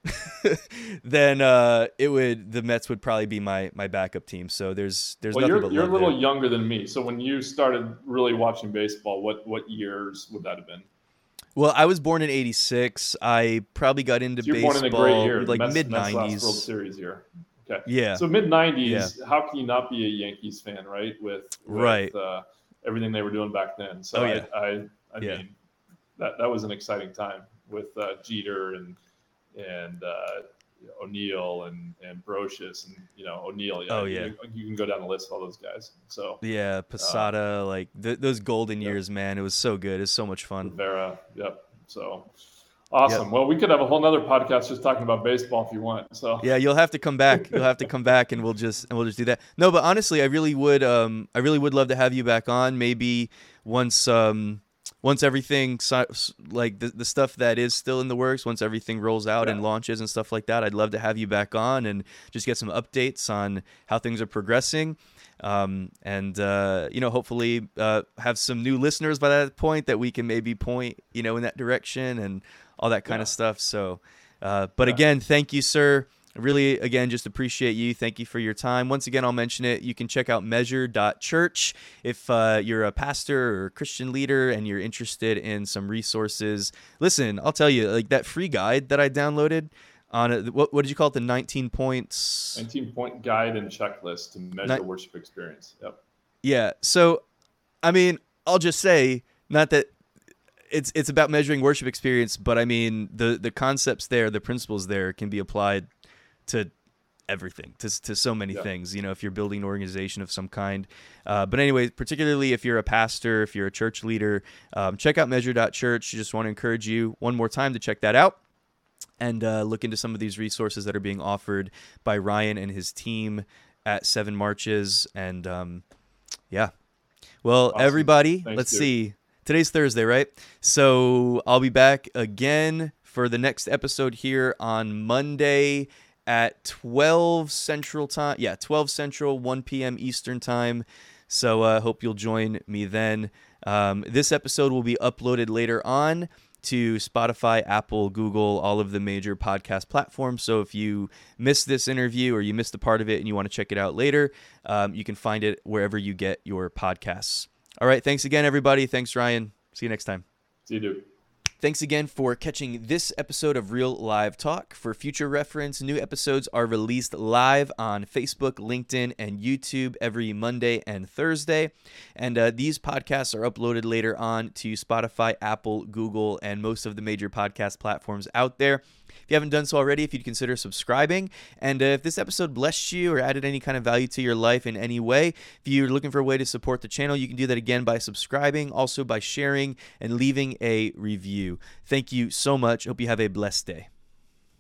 then uh, it would the Mets would probably be my my backup team. So there's there's well, nothing you're, but you're a little there. Younger than me. So when you started really watching baseball, what what years would that have been? Well, I was born in eighty-six. I probably got into so baseball born in a great year. Like mid nineties. World Series year. Okay. Yeah. So mid nineties. Yeah. How can you not be a Yankees fan, right? With, with right uh, everything they were doing back then. So oh, yeah. I I, I yeah. mean. That that was an exciting time with uh, Jeter and and uh, O'Neill and, and Brocious and you know O'Neill. Yeah, oh yeah, you, you can go down the list of all those guys. So yeah, Posada, uh, like th- those golden yep. years, man. It was so good. It's so much fun. Rivera, yep. So awesome. Yep. Well, we could have a whole nother podcast just talking about baseball if you want. So yeah, you'll have to come back. You'll have to come back, and we'll just and we'll just do that. No, but honestly, I really would. Um, I really would love to have you back on. Maybe once. Um. Once everything, like the, the stuff that is still in the works, once everything rolls out yeah. and launches and stuff like that, I'd love to have you back on and just get some updates on how things are progressing. Um, and, uh, you know, hopefully uh, have some new listeners by that point that we can maybe point, you know, in that direction and all that kind yeah. of stuff. So, uh, but yeah. again, thank you, sir. Really, again, just appreciate you. Thank you for your time. Once again, I'll mention it. You can check out measure dot church if uh, you're a pastor or a Christian leader and you're interested in some resources. Listen, I'll tell you, like that free guide that I downloaded on a, what, what did you call it? The nineteen points nineteen point guide and checklist to measure Nin- worship experience. Yep. Yeah. So, I mean, I'll just say, not that it's it's about measuring worship experience, but I mean, the the concepts there, the principles there can be applied to everything, to to so many yeah. things, you know, if you're building an organization of some kind. Uh, but anyway, particularly if you're a pastor, if you're a church leader, um, check out measure dot church. I just want to encourage you one more time to check that out and uh, look into some of these resources that are being offered by Ryan and his team at Seven Marches. And um, yeah, well, awesome. Everybody, Thanks, let's dude. see. Today's Thursday, right? So I'll be back again for the next episode here on Monday at twelve Central Time. Yeah, twelve Central, one p.m. Eastern Time. So I uh, hope you'll join me then. Um, this episode will be uploaded later on to Spotify, Apple, Google, all of the major podcast platforms. So if you missed this interview or you missed a part of it and you want to check it out later, um, you can find it wherever you get your podcasts. All right, thanks again, everybody. Thanks, Ryan. See you next time. See you, dude. Thanks again for catching this episode of Real Live Talk. For future reference, new episodes are released live on Facebook, LinkedIn, and YouTube every Monday and Thursday. And uh, these podcasts are uploaded later on to Spotify, Apple, Google, and most of the major podcast platforms out there. If you haven't done so already, if you'd consider subscribing, and uh, if this episode blessed you or added any kind of value to your life in any way, if you're looking for a way to support the channel, you can do that again by subscribing, also by sharing and leaving a review. Thank you so much. Hope you have a blessed day.